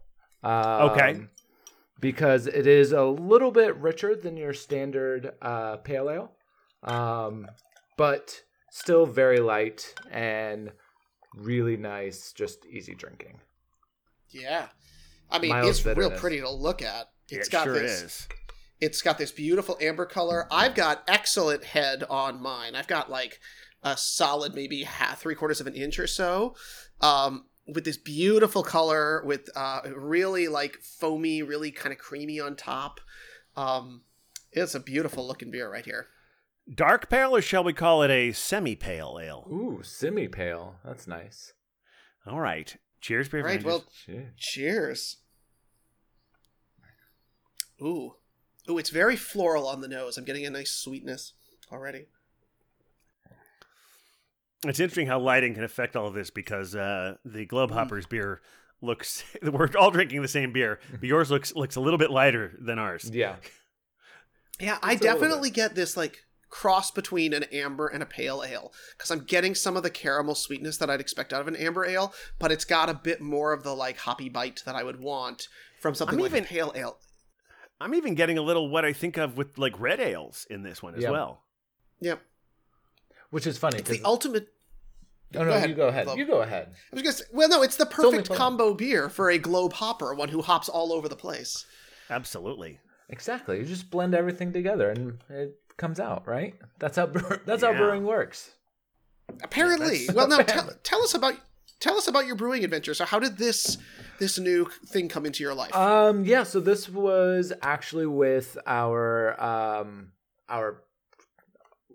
Um, okay. Because it is a little bit richer than your standard uh, pale ale, um, but still very light and really nice, just easy drinking. Yeah. I mean, Miles it's bitterness. Real pretty to look at. It's it got sure this, is. It's got this beautiful amber color. I've got excellent head on mine. I've got like a solid maybe half, three quarters of an inch or so. Um with this beautiful color, with uh, really like foamy, really kind of creamy on top. Um, it's a beautiful looking beer right here. Dark pale, or shall we call it a semi-pale ale? Ooh, semi-pale. That's nice. All right. Cheers, beer. All right, well, cheers. cheers. Ooh. Ooh, it's very floral on the nose. I'm getting a nice sweetness already. It's interesting how lighting can affect all of this because uh, the Globehopper's mm. beer looks... We're all drinking the same beer, but yours looks looks a little bit lighter than ours. Yeah. Yeah, it's I definitely get this like cross between an amber and a pale ale because I'm getting some of the caramel sweetness that I'd expect out of an amber ale, but it's got a bit more of the like hoppy bite that I would want from something I'm like even, a pale ale. I'm even getting a little what I think of with like red ales in this one as yep. well. Yep. Which is funny. It's the ultimate... Oh, no, go ahead. you go ahead. Globe. You go ahead. I was going to say, well, no, it's the perfect it's combo beer for a Globehopper, one who hops all over the place. Absolutely. Exactly. You just blend everything together and it comes out, right? That's how that's yeah. how brewing works. Apparently. Yeah, well, now tell, tell us about tell us about your brewing adventure. So how did this this new thing come into your life? Um, yeah, so this was actually with our um our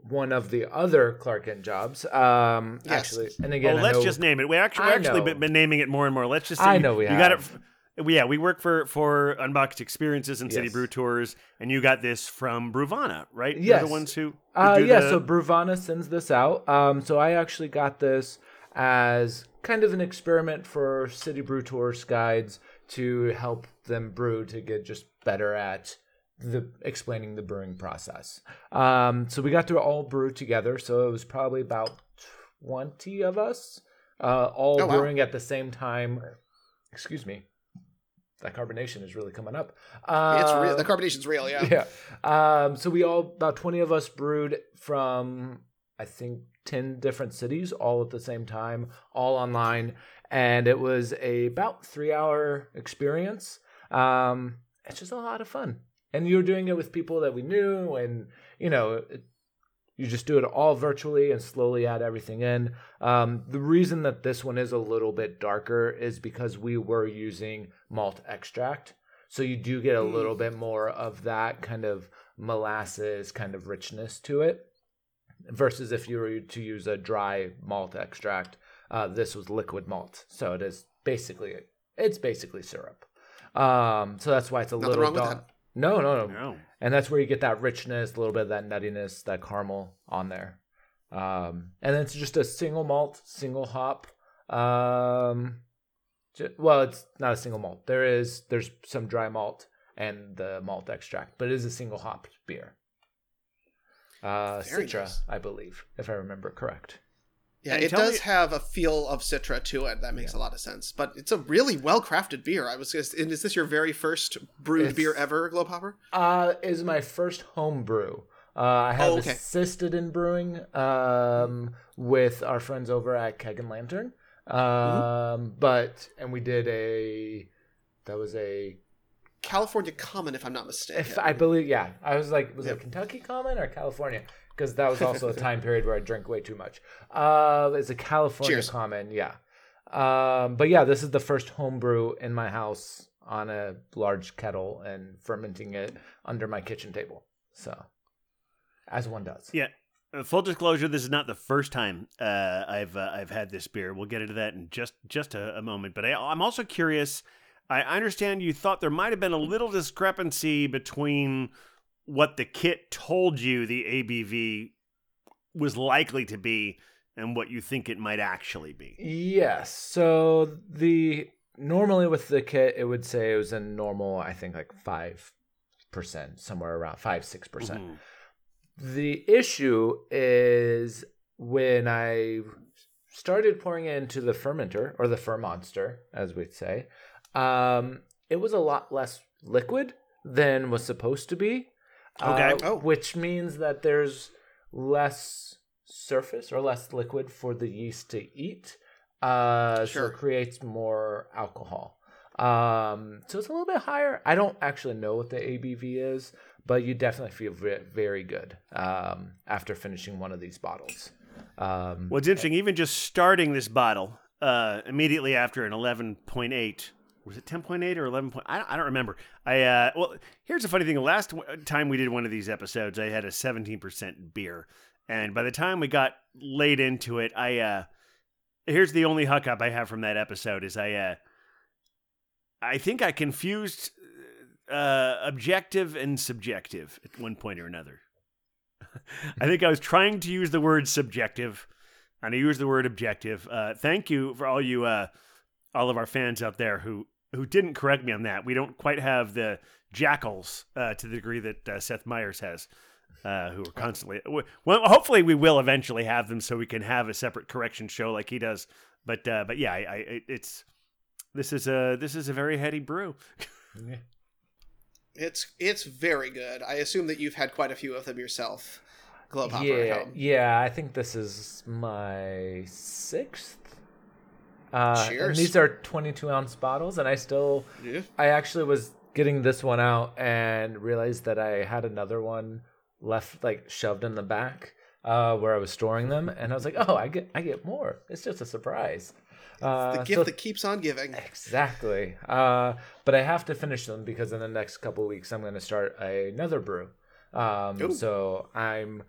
one of the other Clarkin jobs, um, yes. actually. And again, oh, let's know, just name it. We actually, we're actually been naming it more and more. Let's just say I know you, we you have. got it. yeah, we work for, for Unboxed Experiences and yes. City Brew Tours, and you got this from Brewvana, right? Yes. You're the ones who, who uh, do Yeah, the... so Brewvana sends this out. Um, so I actually got this as kind of an experiment for City Brew Tours guides to help them brew to get just better at the explaining the brewing process. Um, so we got to all brew together. So it was probably about twenty of us uh, all oh, brewing wow. at the same time. Excuse me. That carbonation is really coming up. Uh, it's real. The carbonation's real, yeah. Yeah. Um, so we all, about twenty of us brewed from, I think, ten different cities all at the same time, all online. And it was a about three-hour experience. Um, it's just a lot of fun. And you were doing it with people that we knew, and, you know, it, you just do it all virtually and slowly add everything in. Um, the reason that this one is a little bit darker is because we were using malt extract. So you do get a little bit more of that kind of molasses kind of richness to it. Versus if you were to use a dry malt extract, uh, this was liquid malt. So it is basically, it's basically syrup. Um, so that's why it's a Nothing little dark. No, no, no, no. And that's where you get that richness, a little bit of that nuttiness, that caramel on there. Um, and then it's just a single malt, single hop. Um, just, well, it's not a single malt. There is, there's some dry malt and the malt extract, but it is a single hopped beer. Uh, Citra, nice. I believe, if I remember correct. Yeah, and it does me- have a feel of Citra to it. That makes yeah. a lot of sense. But it's a really well-crafted beer. I was just, and is this your very first brewed it's, beer ever, Globehopper? Uh, it is my first home brew. Uh, I have oh, okay. assisted in brewing um, with our friends over at Keg and Lantern. Um, mm-hmm. But, and we did a, that was a... California Common, if I'm not mistaken. If I believe, yeah. I was like, was yep. it Kentucky Common or California? Because that was also a time period where I drank way too much. Uh, it's a California Cheers. Common, yeah. Um, but yeah, this is the first homebrew in my house on a large kettle and fermenting it under my kitchen table. So, as one does. Yeah. Uh, full disclosure, this is not the first time uh, I've uh, I've had this beer. We'll get into that in just just a, a moment. But I, I'm also curious. I understand you thought there might have been a little discrepancy between what the kit told you the A B V was likely to be and what you think it might actually be. Yes. So the normally with the kit, it would say it was a normal, I think like five percent, somewhere around five, six percent. Mm-hmm. The issue is when I started pouring it into the fermenter or the fermonster, as we'd say, um, it was a lot less liquid than was supposed to be. Okay. Uh, oh. Which means that there's less surface or less liquid for the yeast to eat. Uh, sure. So it creates more alcohol. Um, so it's a little bit higher. I don't actually know what the A B V is, but you definitely feel v- very good um, after finishing one of these bottles. Um, well, it's interesting. And- even just starting this bottle uh, immediately after an eleven point eight... Was it ten point eight or eleven point? I don't, I don't remember. I uh, well, here's the funny thing. Last time we did one of these episodes, I had a seventeen percent beer, and by the time we got late into it, I uh, here's the only hookup I have from that episode is I uh, I think I confused uh, objective and subjective at one point or another. I think I was trying to use the word subjective, and I used the word objective. Uh, thank you for all you uh, all of our fans out there who. who didn't correct me on that. We don't quite have the jackals uh, to the degree that uh, Seth Meyers has, uh, who are constantly... Well, hopefully we will eventually have them so we can have a separate correction show like he does. But uh, but yeah, I, I, it's this is a this is a very heady brew. it's it's very good. I assume that you've had quite a few of them yourself, Globehopper. Yeah, at home. Yeah. I think this is my sixth. Uh, and these are twenty-two ounce bottles, and I still, yeah. I actually was getting this one out and realized that I had another one left, like shoved in the back, uh, where I was storing them, and I was like, oh, I get, I get more. It's just a surprise. Uh, it's the gift so, that keeps on giving. Exactly. Uh, but I have to finish them because in the next couple of weeks I'm going to start another brew. Um, Ooh. So I'm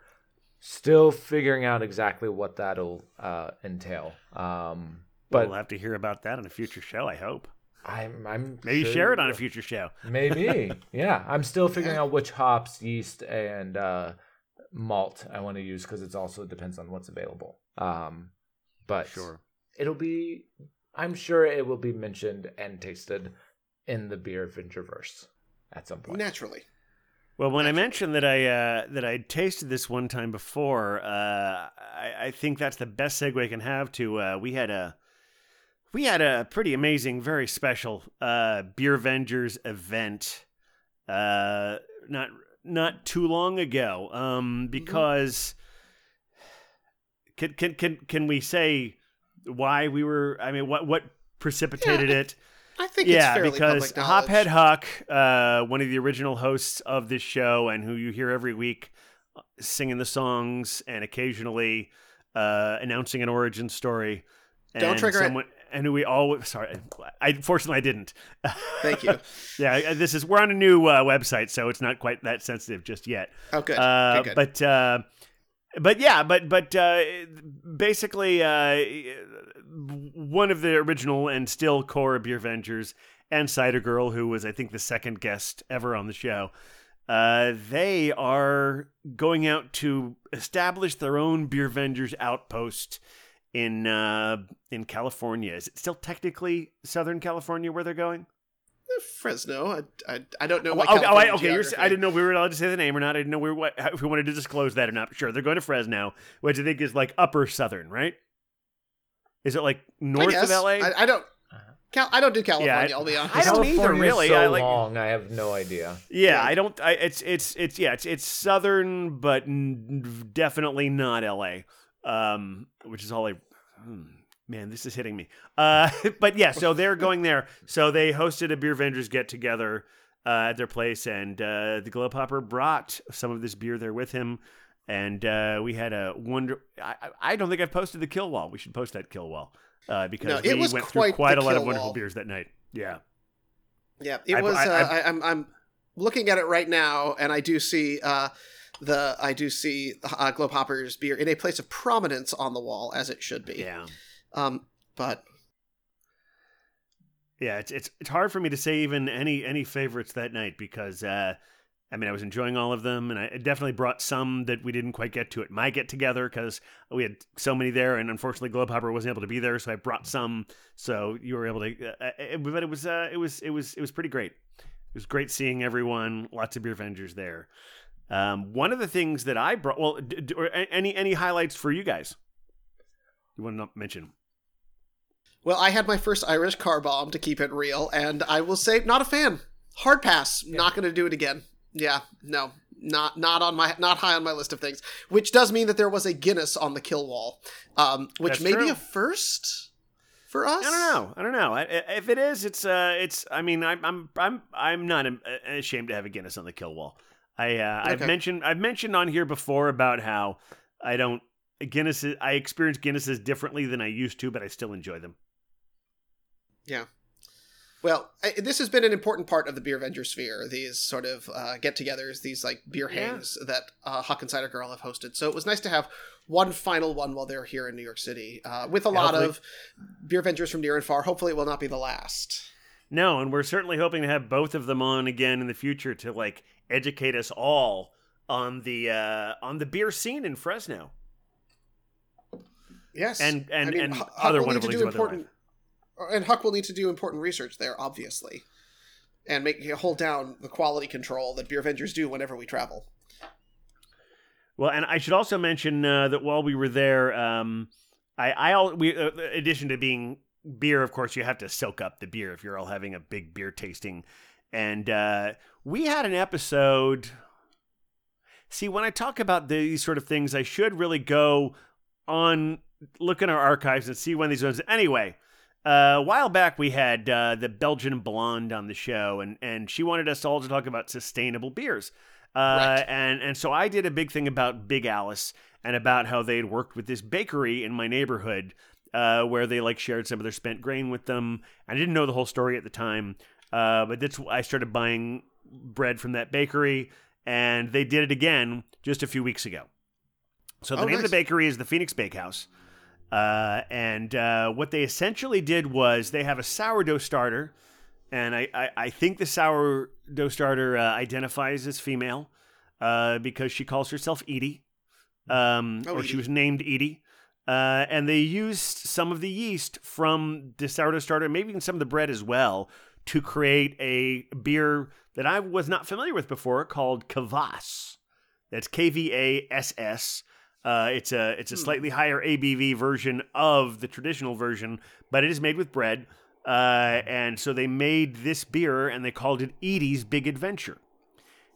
still figuring out exactly what that'll uh, entail. Um, But, we'll have to hear about that in a future show, I hope. I'm, I'm maybe sure share it on a future show. Maybe. Yeah. I'm still figuring out which hops, yeast, and uh, malt I want to use, because it also depends on what's available. Um, but sure. It'll be, I'm sure it will be mentioned and tasted in the Beer Ventureverse at some point. Naturally. Well, when I mentioned that I uh, that I tasted this one time before, uh, I, I think that's the best segue I can have to uh, we had a we had a pretty amazing, very special uh, Beervengers event uh, not not too long ago. Um, because mm-hmm. can can can can we say why we were? I mean, what what precipitated yeah, it? I think yeah, it's fairly because Hophead Huck, uh, one of the original hosts of this show and who you hear every week singing the songs and occasionally uh, announcing an origin story. And Don't trigger someone, it. And who we all... Sorry, I, fortunately I didn't. Thank you. Yeah, this is... We're on a new uh, website, so it's not quite that sensitive just yet. Oh, good. Uh, good, good. But... Uh, But yeah, but but uh, basically, uh, one of the original and still core Beervengers and Cider Girl, who was I think the second guest ever on the show, uh, they are going out to establish their own Beervengers outpost in uh, in California. Is it still technically Southern California where they're going? Fresno. I, I, I don't know. Oh, oh I, okay. You're, I didn't know we were allowed to say the name or not. I didn't know we were, what, if we wanted to disclose that or not. Sure, they're going to Fresno, which I think is like upper southern, right? Is it like north of L A? I, I don't. Cal- I don't do California. Yeah, I, I'll be honest. I don't either. Really, so I like, long. I have no idea. Yeah, yeah. I don't. I, it's it's it's yeah. It's it's southern, but n- definitely not L A. Um, which is all I. Hmm. Man, this is hitting me. Uh, but yeah, so they're going there. So they hosted a Beervengers get-together uh, at their place, and uh, the Globehopper brought some of this beer there with him, and uh, we had a wonder... I, I don't think I've posted the kill wall. We should post that kill wall, uh, because no, we went quite through quite a lot of wonderful wall. beers that night. Yeah. Yeah, it I, was... I, I, uh, I, I'm, I'm looking at it right now, and I do see... Uh, the I do see uh, Globehopper's beer in a place of prominence on the wall, as it should be. Yeah. Um, but yeah, it's, it's, it's hard for me to say even any, any favorites that night because, uh, I mean, I was enjoying all of them, and I definitely brought some that we didn't quite get to at my get together because we had so many there, and unfortunately Globehopper wasn't able to be there. So I brought some, so you were able to, uh, it, but it was, uh, it was, it was, it was pretty great. It was great seeing everyone, lots of Beervengers there. Um, one of the things that I brought, well, d- d- or any, any highlights for you guys you want to mention? Well, I had my first Irish car bomb, to keep it real, and I will say, not a fan. Hard pass. Yeah. Not going to do it again. Yeah, no, not not on my not high on my list of things. Which does mean that there was a Guinness on the kill wall, um, which That's may true. be a first for us. I don't know. I don't know. I, if it is, it's uh, it's. I mean, I'm I'm I'm I'm not ashamed to have a Guinness on the kill wall. I uh, okay. I've mentioned I've mentioned on here before about how I don't Guinness. I experience Guinnesses differently than I used to, but I still enjoy them. Yeah. Well, I, this has been an important part of the Beervenger sphere, these sort of uh, get-togethers, these like beer yeah. hangs that uh, Huck and Cider Girl have hosted. So it was nice to have one final one while they're here in New York City uh, with a lot Hopefully. of Beervengers from near and far. Hopefully it will not be the last. No, and we're certainly hoping to have both of them on again in the future to like educate us all on the uh, on the beer scene in Fresno. Yes. And, and, I mean, and H- other wonderful things about their life. And Huck will need to do important research there, obviously, and make you know, hold down the quality control that Beervengers do whenever we travel. Well, and I should also mention uh, that while we were there, um, I, I all we uh, in addition to being beer, of course, you have to soak up the beer if you're all having a big beer tasting, and uh, we had an episode. See, when I talk about these sort of things, I should really go on look in our archives and see when these ones. Anyway. Uh, a while back, we had uh, the Belgian Blonde on the show, and, and she wanted us all to talk about sustainable beers. Uh, right. and, and so I did a big thing about Big Alice and about how they had worked with this bakery in my neighborhood uh, where they like shared some of their spent grain with them. I didn't know the whole story at the time, uh, but that's I started buying bread from that bakery, and they did it again just a few weeks ago. So the oh, name nice. of the bakery is the Phoenix Bakehouse. Uh, and uh, what they essentially did was they have a sourdough starter, and I, I, I think the sourdough starter uh, identifies as female uh, because she calls herself Edie, um, oh, or Edie. She was named Edie. Uh, and they used some of the yeast from the sourdough starter, maybe even some of the bread as well, to create a beer that I was not familiar with before called Kvass. That's K V A S S. Uh, it's a it's a slightly higher A B V version of the traditional version, but it is made with bread. Uh, and so they made this beer, and they called it Edie's Big Adventure.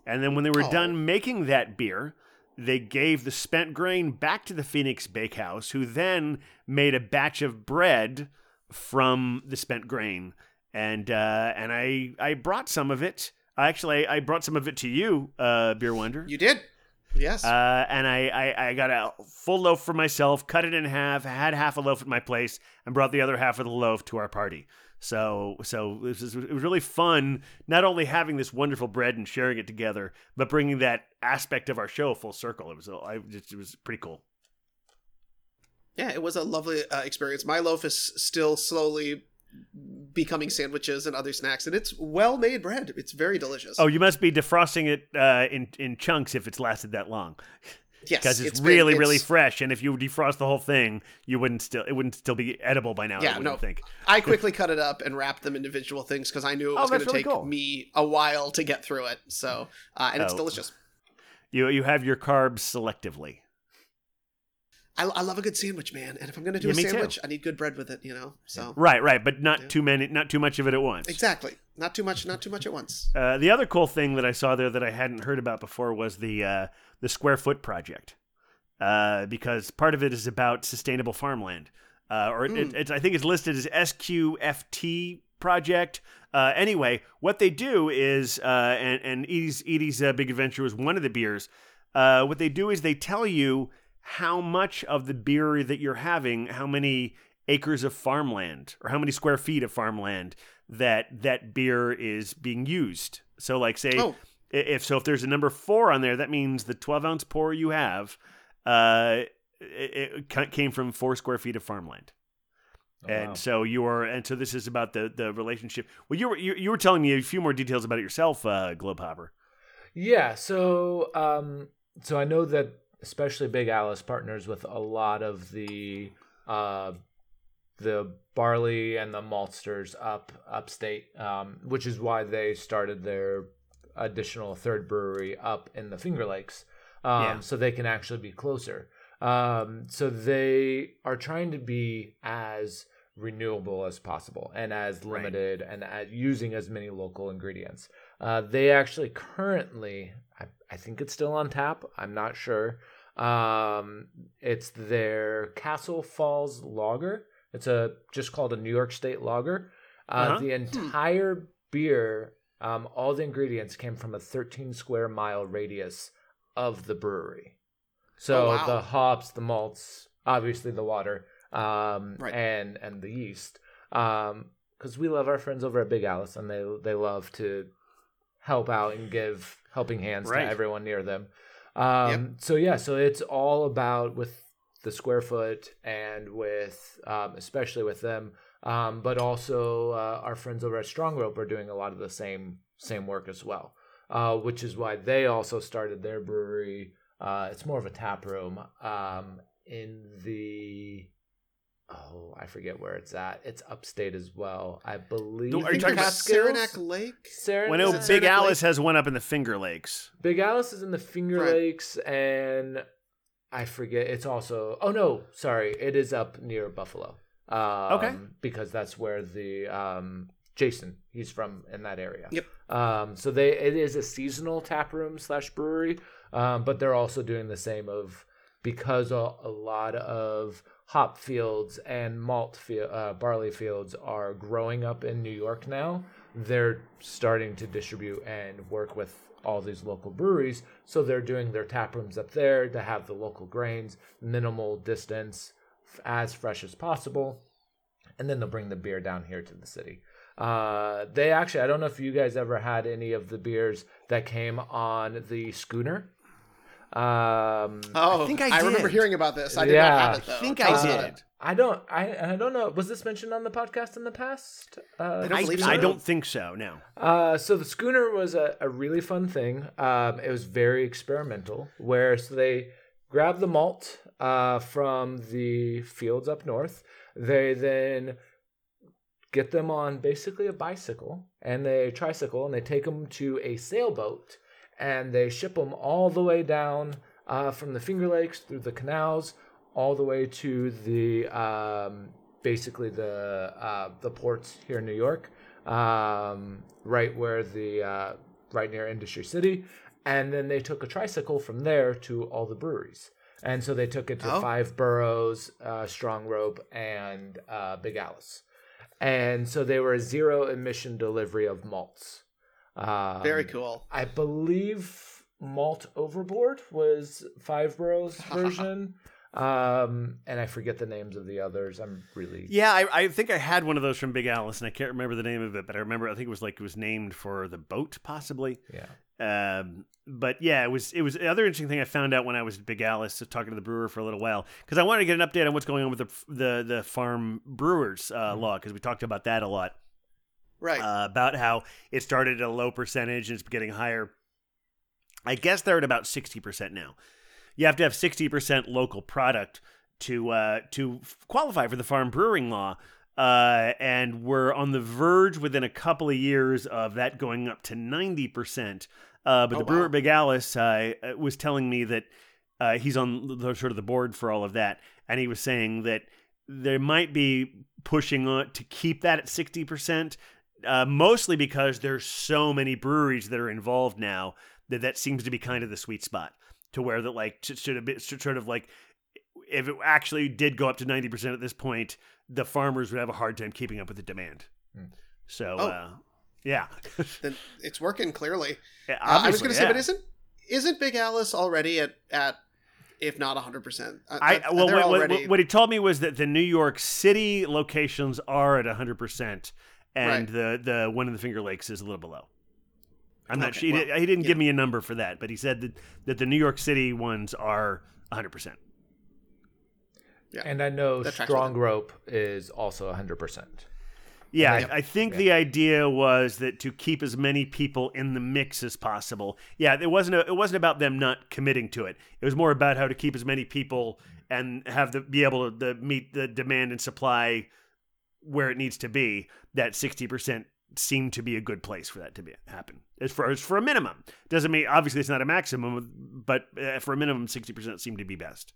And then when they were oh. done making that beer, they gave the spent grain back to the Phoenix Bakehouse, who then made a batch of bread from the spent grain. And uh, and I, I brought some of it. Actually, I brought some of it to you, uh, Beer Wonder. You did? Yes. Uh, and I, I, I got a full loaf for myself, cut it in half, had half a loaf at my place, and brought the other half of the loaf to our party. So so this is, it was really fun, not only having this wonderful bread and sharing it together, but bringing that aspect of our show full circle. It was I, it was pretty cool. Yeah, it was a lovely uh, experience. My loaf is still slowly becoming sandwiches and other snacks, and it's well-made bread. It's very delicious. Oh, you must be defrosting it uh, in, in chunks if it's lasted that long. Yes. Because it's, it's really, been, it's... really fresh, and if you defrost the whole thing, you wouldn't still it wouldn't still be edible by now, yeah, I wouldn't no. think. I quickly cut it up and wrapped them in individual things because I knew it was oh, going to really take cool. me a while to get through it. So, uh, and oh. it's delicious. You you have your carbs selectively. I, I love a good sandwich, man. And if I'm going to do yeah, a sandwich, too. I need good bread with it, you know. So right, right, but not yeah. too many, not too much of it at once. Exactly, not too much, not too much at once. Uh, the other cool thing that I saw there that I hadn't heard about before was the uh, the Square Foot Project, uh, because part of it is about sustainable farmland, uh, or mm. it, it's I think it's listed as S Q F T Project. Uh, anyway, what they do is, uh, and and Edie's Edie's uh, Big Adventure was one of the beers. Uh, what they do is they tell you how much of the beer that you're having, how many acres of farmland or how many square feet of farmland that that beer is being used. So like say, oh. if so, if there's a number four on there, that means the twelve ounce pour you have uh, it, it came from four square feet of farmland. Oh, and wow. so you are, and so this is about the, the relationship. Well, you were, you, you were telling me a few more details about it yourself, uh, Globehopper. Yeah. So, um, so I know that, especially Big Alice partners with a lot of the uh, the barley and the maltsters up upstate, um, which is why they started their additional third brewery up in the Finger Lakes, um, yeah. so they can actually be closer. Um, so they are trying to be as renewable as possible and as limited right. and as using as many local ingredients. Uh, they actually currently, I, I think it's still on tap. I'm not sure. Um, it's their Castle Falls Lager. It's a just called a New York State Lager. Uh, uh-huh. The entire beer, um, all the ingredients came from a thirteen square mile radius of the brewery. So oh, wow. the hops, the malts, obviously the water, um, right. and and the yeast. Um, because we love our friends over at Big Alice, and they they love to help out and give helping hands right. to everyone near them. Um, yep. So yeah, so it's all about with the square foot and with, um, especially with them, um, but also uh, our friends over at Strong Rope are doing a lot of the same same work as well, uh, which is why they also started their brewery. Uh, it's more of a tap room um, in the, oh, I forget where it's at. It's upstate as well, I believe. Are you talking about Saranac Lake? Saranac. Well, no, Big Alice has one up in the Finger Lakes. Big Alice is in the Finger right. Lakes, and I forget. It's also, oh no, sorry, it is up near Buffalo. Um, okay. Because that's where the um, Jason, he's from in that area. Yep. Um, so they it is a seasonal taproom slash brewery, um, but they're also doing the same of because a, a lot of hop fields and malt field, uh, barley fields are growing up in New York now. They're starting to distribute and work with all these local breweries. So they're doing their tap rooms up there to have the local grains, minimal distance, f- as fresh as possible. And then they'll bring the beer down here to the city. Uh, they actually, I don't know if you guys ever had any of the beers that came on the schooner. Um, oh, I, think I, I remember hearing about this. I did yeah. not have it, though. I think I uh, did. I don't. I I don't know. Was this mentioned on the podcast in the past? Uh, I, don't I, believe so. I don't think so. No. Uh, so the schooner was a, a really fun thing. Um, it was very experimental. Where so they grabbed the malt uh, from the fields up north. They then get them on basically a bicycle and a tricycle, and they take them to a sailboat, and they ship them all the way down uh, from the Finger Lakes through the canals, all the way to the um, basically the uh, the ports here in New York, um, right where the uh, right near Industry City, and then they took a tricycle from there to all the breweries, and so they took it to oh. five boroughs, uh, Strong Rope, and uh, Big Alice, and so they were a zero emission delivery of malts. Um, Very cool. I believe Malt Overboard was Five Boroughs version. Um, and I forget the names of the others. I'm really yeah. I, I think I had one of those from Big Alice, and I can't remember the name of it, but I remember I think it was like it was named for the boat, possibly. Yeah. Um, but yeah, it was it was the other interesting thing I found out when I was at Big Alice, talking to the brewer for a little while, because I wanted to get an update on what's going on with the the, the farm brewers uh, mm-hmm. law, because we talked about that a lot, right? Uh, about how it started at a low percentage and it's getting higher. I guess they're at about sixty percent now. You have to have sixty percent local product to uh, to qualify for the farm brewing law. Uh, and we're on the verge within a couple of years of that going up to ninety percent. Uh, but oh, the wow. brewer Big Alice uh, was telling me that uh, he's on the, sort of the board for all of that. And he was saying that they might be pushing on to keep that at sixty percent, uh, mostly because there's so many breweries that are involved now that that seems to be kind of the sweet spot. To where that like should have been sort of like, if it actually did go up to ninety percent at this point, the farmers would have a hard time keeping up with the demand. Mm. So, oh. uh, yeah, then it's working clearly. Yeah, uh, I was going to yeah. say, but isn't isn't Big Alice already at at if not a hundred percent? I well, what, already... what, what he told me was that the New York City locations are at a hundred percent, and right. the the one in the Finger Lakes is a little below. I'm not okay, sure. Well, he didn't yeah. give me a number for that, but he said that, that the New York City ones are one hundred percent. Yeah. And I know that Strong Rope is also one hundred percent. Yeah, yeah. I, I think yeah. the idea was that to keep as many people in the mix as possible. Yeah, it wasn't a, it wasn't about them not committing to it. It was more about how to keep as many people and have the be able to the, meet the demand and supply where it needs to be. That sixty percent seemed to be a good place for that to be happen as far as for a minimum. Doesn't mean obviously it's not a maximum, but for a minimum sixty percent seemed to be best.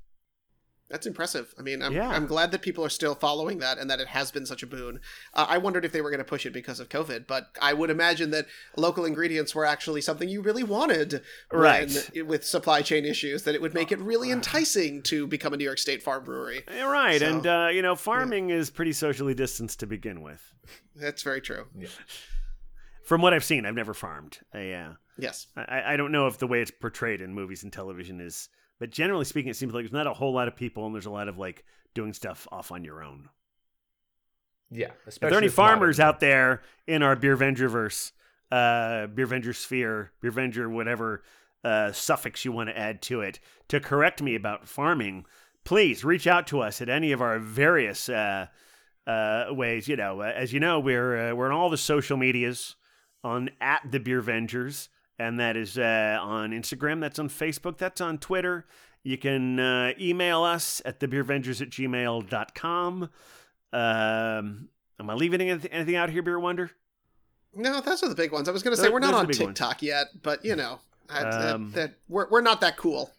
That's impressive. I mean, I'm, yeah. I'm glad that people are still following that and that it has been such a boon. Uh, I wondered if they were going to push it because of COVID, but I would imagine that local ingredients were actually something you really wanted right. when, with supply chain issues, that it would make it really enticing to become a New York State farm brewery. Right. So, and, uh, you know, farming yeah. is pretty socially distanced to begin with. That's very true. Yeah. From what I've seen, I've never farmed. I, uh, yes. I, I don't know if the way it's portrayed in movies and television is... But generally speaking, it seems like there's not a whole lot of people, and there's a lot of like doing stuff off on your own. Yeah, especially if there are any farmers out there in our Beervengerverse, uh, Beervenger sphere, Beervenger whatever uh, suffix you want to add to it to correct me about farming, please reach out to us at any of our various uh, uh, ways. You know, as you know, we're uh, we're on all the social medias on at the Beervengers. And that is uh, on Instagram, that's on Facebook, that's on Twitter. You can uh, email us at thebeervengers at gmail dot com. Um, am I leaving anything, anything out here, Beer Wonder? No, those are the big ones. I was going to say, those, we're not on TikTok ones. Yet, but, you know, I, um, that, that we're, we're not that cool.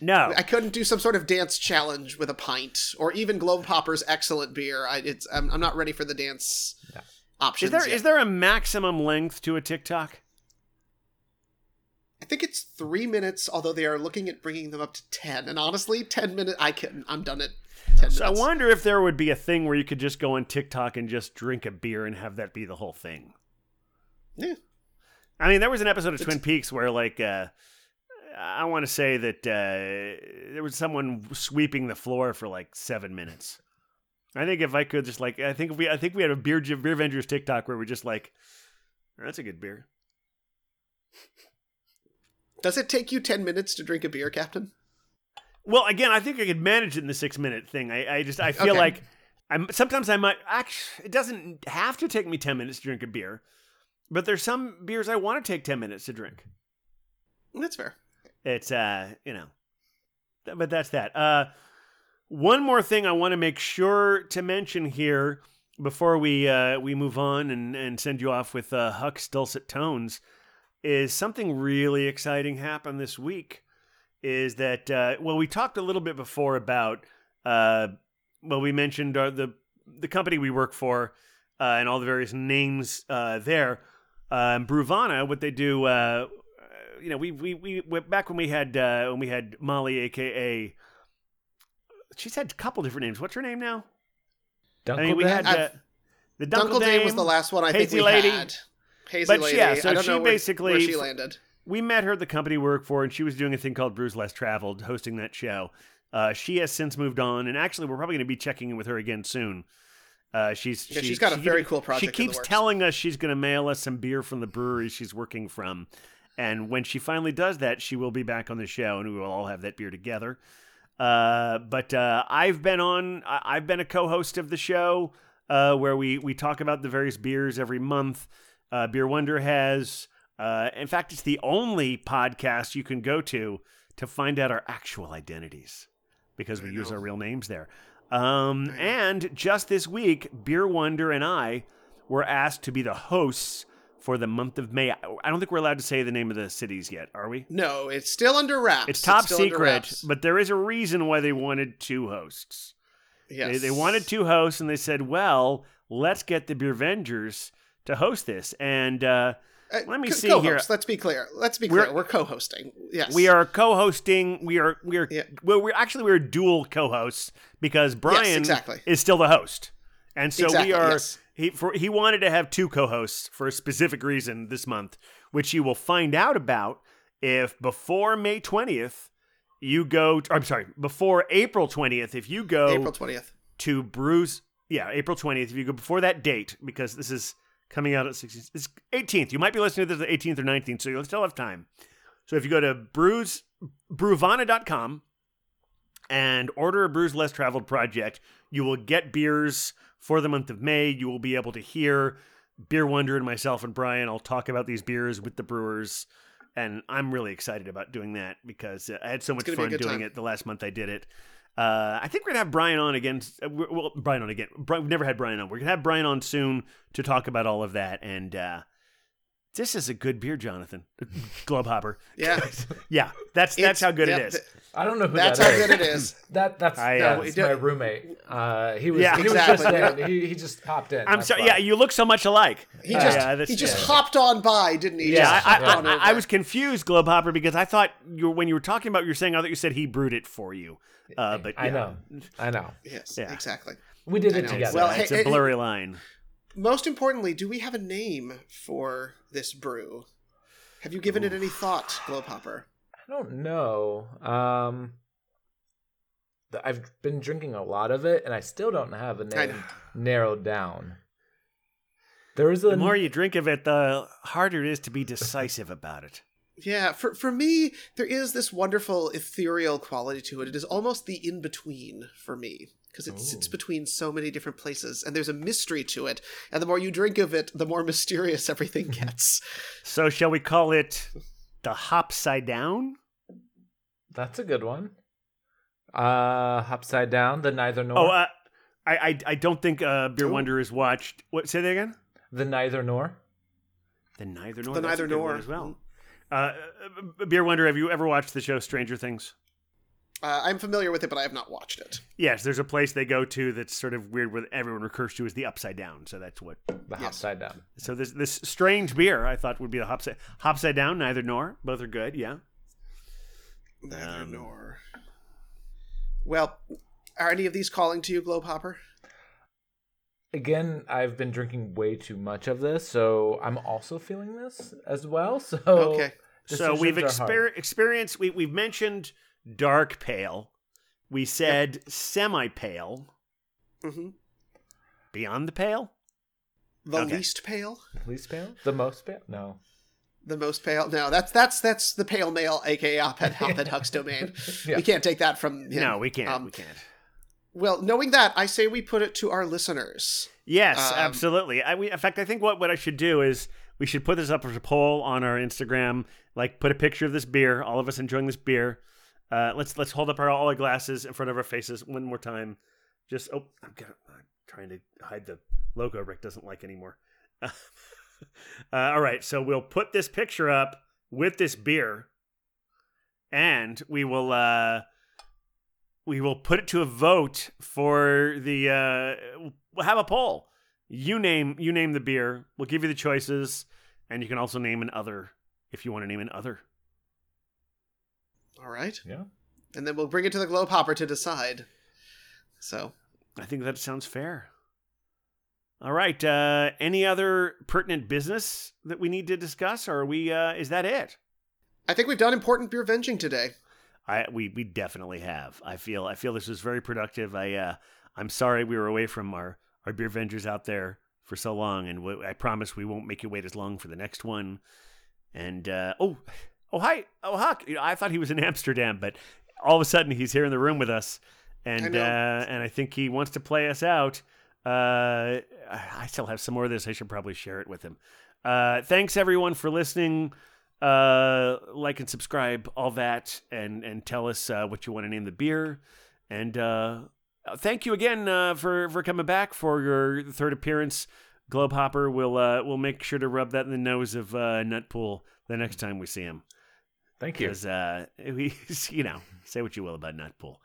No. I couldn't do some sort of dance challenge with a pint, or even Globehopper's excellent beer. I, it's, I'm, I'm not ready for the dance no. options. Is there yet. Is there a maximum length to a TikTok? I think it's three minutes, although they are looking at bringing them up to ten. And honestly, ten minutes, I couldn't. I'm done at ten so minutes. I wonder if there would be a thing where you could just go on TikTok and just drink a beer and have that be the whole thing. Yeah. I mean, there was an episode of it's... Twin Peaks where, like, uh, I want to say that uh, there was someone sweeping the floor for like seven minutes. I think if I could just like, I think if we, I think we had a beer, beer Vengers TikTok where we're just like, oh, that's a good beer. Does it take you ten minutes to drink a beer, Captain? Well, again, I think I could manage it in the six-minute thing. I, I just, I feel okay. like I'm sometimes I might, actually, it doesn't have to take me ten minutes to drink a beer, but there's some beers I want to take ten minutes to drink. That's fair. It's, uh, you know, th- but that's that. Uh, one more thing I want to make sure to mention here before we uh, we move on and, and send you off with uh, Huck's Dulcet Tones is something really exciting happened this week. Is that, uh, well, we talked a little bit before about, uh, well, we mentioned our, the the company we work for uh, and all the various names uh, there. Uh, Brewvana, what they do, uh, you know, we we we went back when we had uh, when we had Molly, aka she's had a couple different names. What's her name now? Dunkle I mean, we had uh, the Dunkle Dame was the last one I Hazy think we Lady. had. Hazy but Lady. Yeah, so I don't she know where, basically where she landed. We met her at the company we work for, and she was doing a thing called Brews Less Traveled, hosting that show. Uh, she has since moved on, and actually, we're probably going to be checking in with her again soon. Uh, she's yeah, she, she's got a she, very cool project. She keeps in the works. telling us she's going to mail us some beer from the brewery she's working from, and when she finally does that, she will be back on the show, and we will all have that beer together. Uh, but uh, I've been on. I've been a co-host of the show uh, where we we talk about the various beers every month. Uh, Beer Wonder has. Uh, in fact, it's the only podcast you can go to to find out our actual identities because we use our real names there. Um, and just this week, Beer Wonder and I were asked to be the hosts for the month of May. I don't think we're allowed to say the name of the cities yet, are we? No, it's still under wraps. It's top it's secret, but there is a reason why they wanted two hosts. Yes. They, they wanted two hosts, and they said, well, let's get the Beervengers to host this. And... uh Let me see co-host, here. Let's be clear. Let's be clear. We're, we're co-hosting. Yes, we are co-hosting. We are. We are. Yeah. Well, we're actually we're dual co-hosts because Brian yes, exactly. is still the host, and so exactly, we are. Yes. He for he wanted to have two co-hosts for a specific reason this month, which you will find out about if before May twentieth you go. To, I'm sorry, before April twentieth if you go. April twentieth to Brews. Yeah, April twentieth if you go before that date because this is. Coming out at sixteenth. It's eighteenth. You might be listening to this the eighteenth or nineteenth, so you'll still have time. So if you go to brews, brewvana dot com and order a Brews Less Traveled project, you will get beers for the month of May. You will be able to hear Beer Wonder and myself and Brian. I'll talk about these beers with the brewers, and I'm really excited about doing that because I had so much fun doing time. it the last month I did it. Uh, I think we're going to have Brian on again. Well, Brian on again. Brian, we've never had Brian on. We're going to have Brian on soon to talk about all of that. And uh, this is a good beer, Jonathan. Globehopper. Yeah. yeah. That's that's it's, how good yeah, it is. Th- I don't know who that's that is. That's how good it is. that, that's I, uh, that's my roommate. Uh, he was, yeah, he exactly. was just in. He, he just popped in. I'm sorry. Yeah, you look so much alike. He just, uh, yeah, this, he just yeah. hopped on by, didn't he? Yeah, just I, I, on I, I was confused, Globehopper, because I thought you were, when you were talking about your saying, I thought you said he brewed it for you. Uh, but yeah. I know, I know. Yes, yeah. exactly. We did it together. Well, it's hey, a blurry hey, line. Most importantly, do we have a name for this brew? Have you given Ooh. it any thought, Globehopper? I don't know. Um, I've been drinking a lot of it, and I still don't have a name narrowed down. There is a the more you drink of it, the harder it is to be decisive about it. Yeah, for for me, there is this wonderful ethereal quality to it. It is almost the in-between for me, because it Ooh. sits between so many different places, and there's a mystery to it. And the more you drink of it, the more mysterious everything gets. So shall we call it the Hopside Down? That's a good one. Uh, Hopside Down, the Neither Nor. Oh, uh, I, I I don't think uh, Beer Ooh. Wonder has watched... What, say that again? The Neither Nor. The Neither Nor. The Neither Nor. As well. Uh, Beer Wonder, have you ever watched the show Stranger Things? Uh, I'm familiar with it, but I have not watched it. Yes, there's a place they go to that's sort of weird where everyone refers to as the Upside Down. So that's what... The yes. Hopside Down. So this this strange beer I thought would be the Hopside, Hopside Down, Neither Nor. Both are good, yeah. Neither um, Nor. Well, are any of these calling to you, Globehopper? Again, I've been drinking way too much of this, so I'm also feeling this as well. So okay. So we've exper- experienced, we, we've mentioned dark pale. We said yep. semi-pale. Mm-hmm. Beyond the pale? The okay. least pale? Least pale? The most pale? No. The most pale? No, that's that's that's the pale male, aka op-ed, op-ed Huck's domain. Yeah. We can't take that from him. No, we can't. Um, we can't. Well, knowing that, I say we put it to our listeners. Yes, um, absolutely. I, we, in fact, I think what, what I should do is we should put this up as a poll on our Instagram. Like, put a picture of this beer. All of us enjoying this beer. Uh, let's let's hold up our all our glasses in front of our faces one more time. Just oh, I'm, gonna, I'm trying to hide the logo Rick doesn't like anymore. Uh, all right, so we'll put this picture up with this beer, and we will uh, we will put it to a vote for the. Uh, we'll have a poll. You name you name the beer. We'll give you the choices, and you can also name an other if you want to name an other. All right. Yeah. And then we'll bring it to the Globehopper to decide. So, I think that sounds fair. All right. Uh, any other pertinent business that we need to discuss, or are we? Uh, is that it? I think we've done important beer venging today. I we we definitely have. I feel I feel this was very productive. I uh, I'm sorry we were away from our our beer vengers out there for so long, and we, I promise we won't make you wait as long for the next one. And uh, oh oh hi oh Huck, you know, I thought he was in Amsterdam, but all of a sudden he's here in the room with us, and I know. Uh, and I think he wants to play us out. Uh, I still have some more of this. I should probably share it with him. Uh, thanks everyone for listening. Uh, like and subscribe, all that, and and tell us uh, what you want to name the beer. And uh, thank you again uh, for for coming back for your third appearance, Globehopper. We'll uh, we'll make sure to rub that in the nose of uh, Nutpool the next time we see him. Thank you. Because uh, we, you know, say what you will about Nutpool.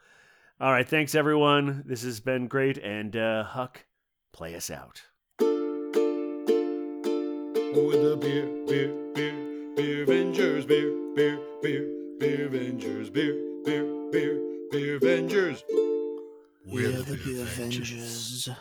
All right, thanks everyone. This has been great, and uh, Huck. Play us out. With the beer, beer, beer, Beervengers, beer, beer, beer, Beervengers, beer, beer, beer, Beervengers. We're the Beervengers.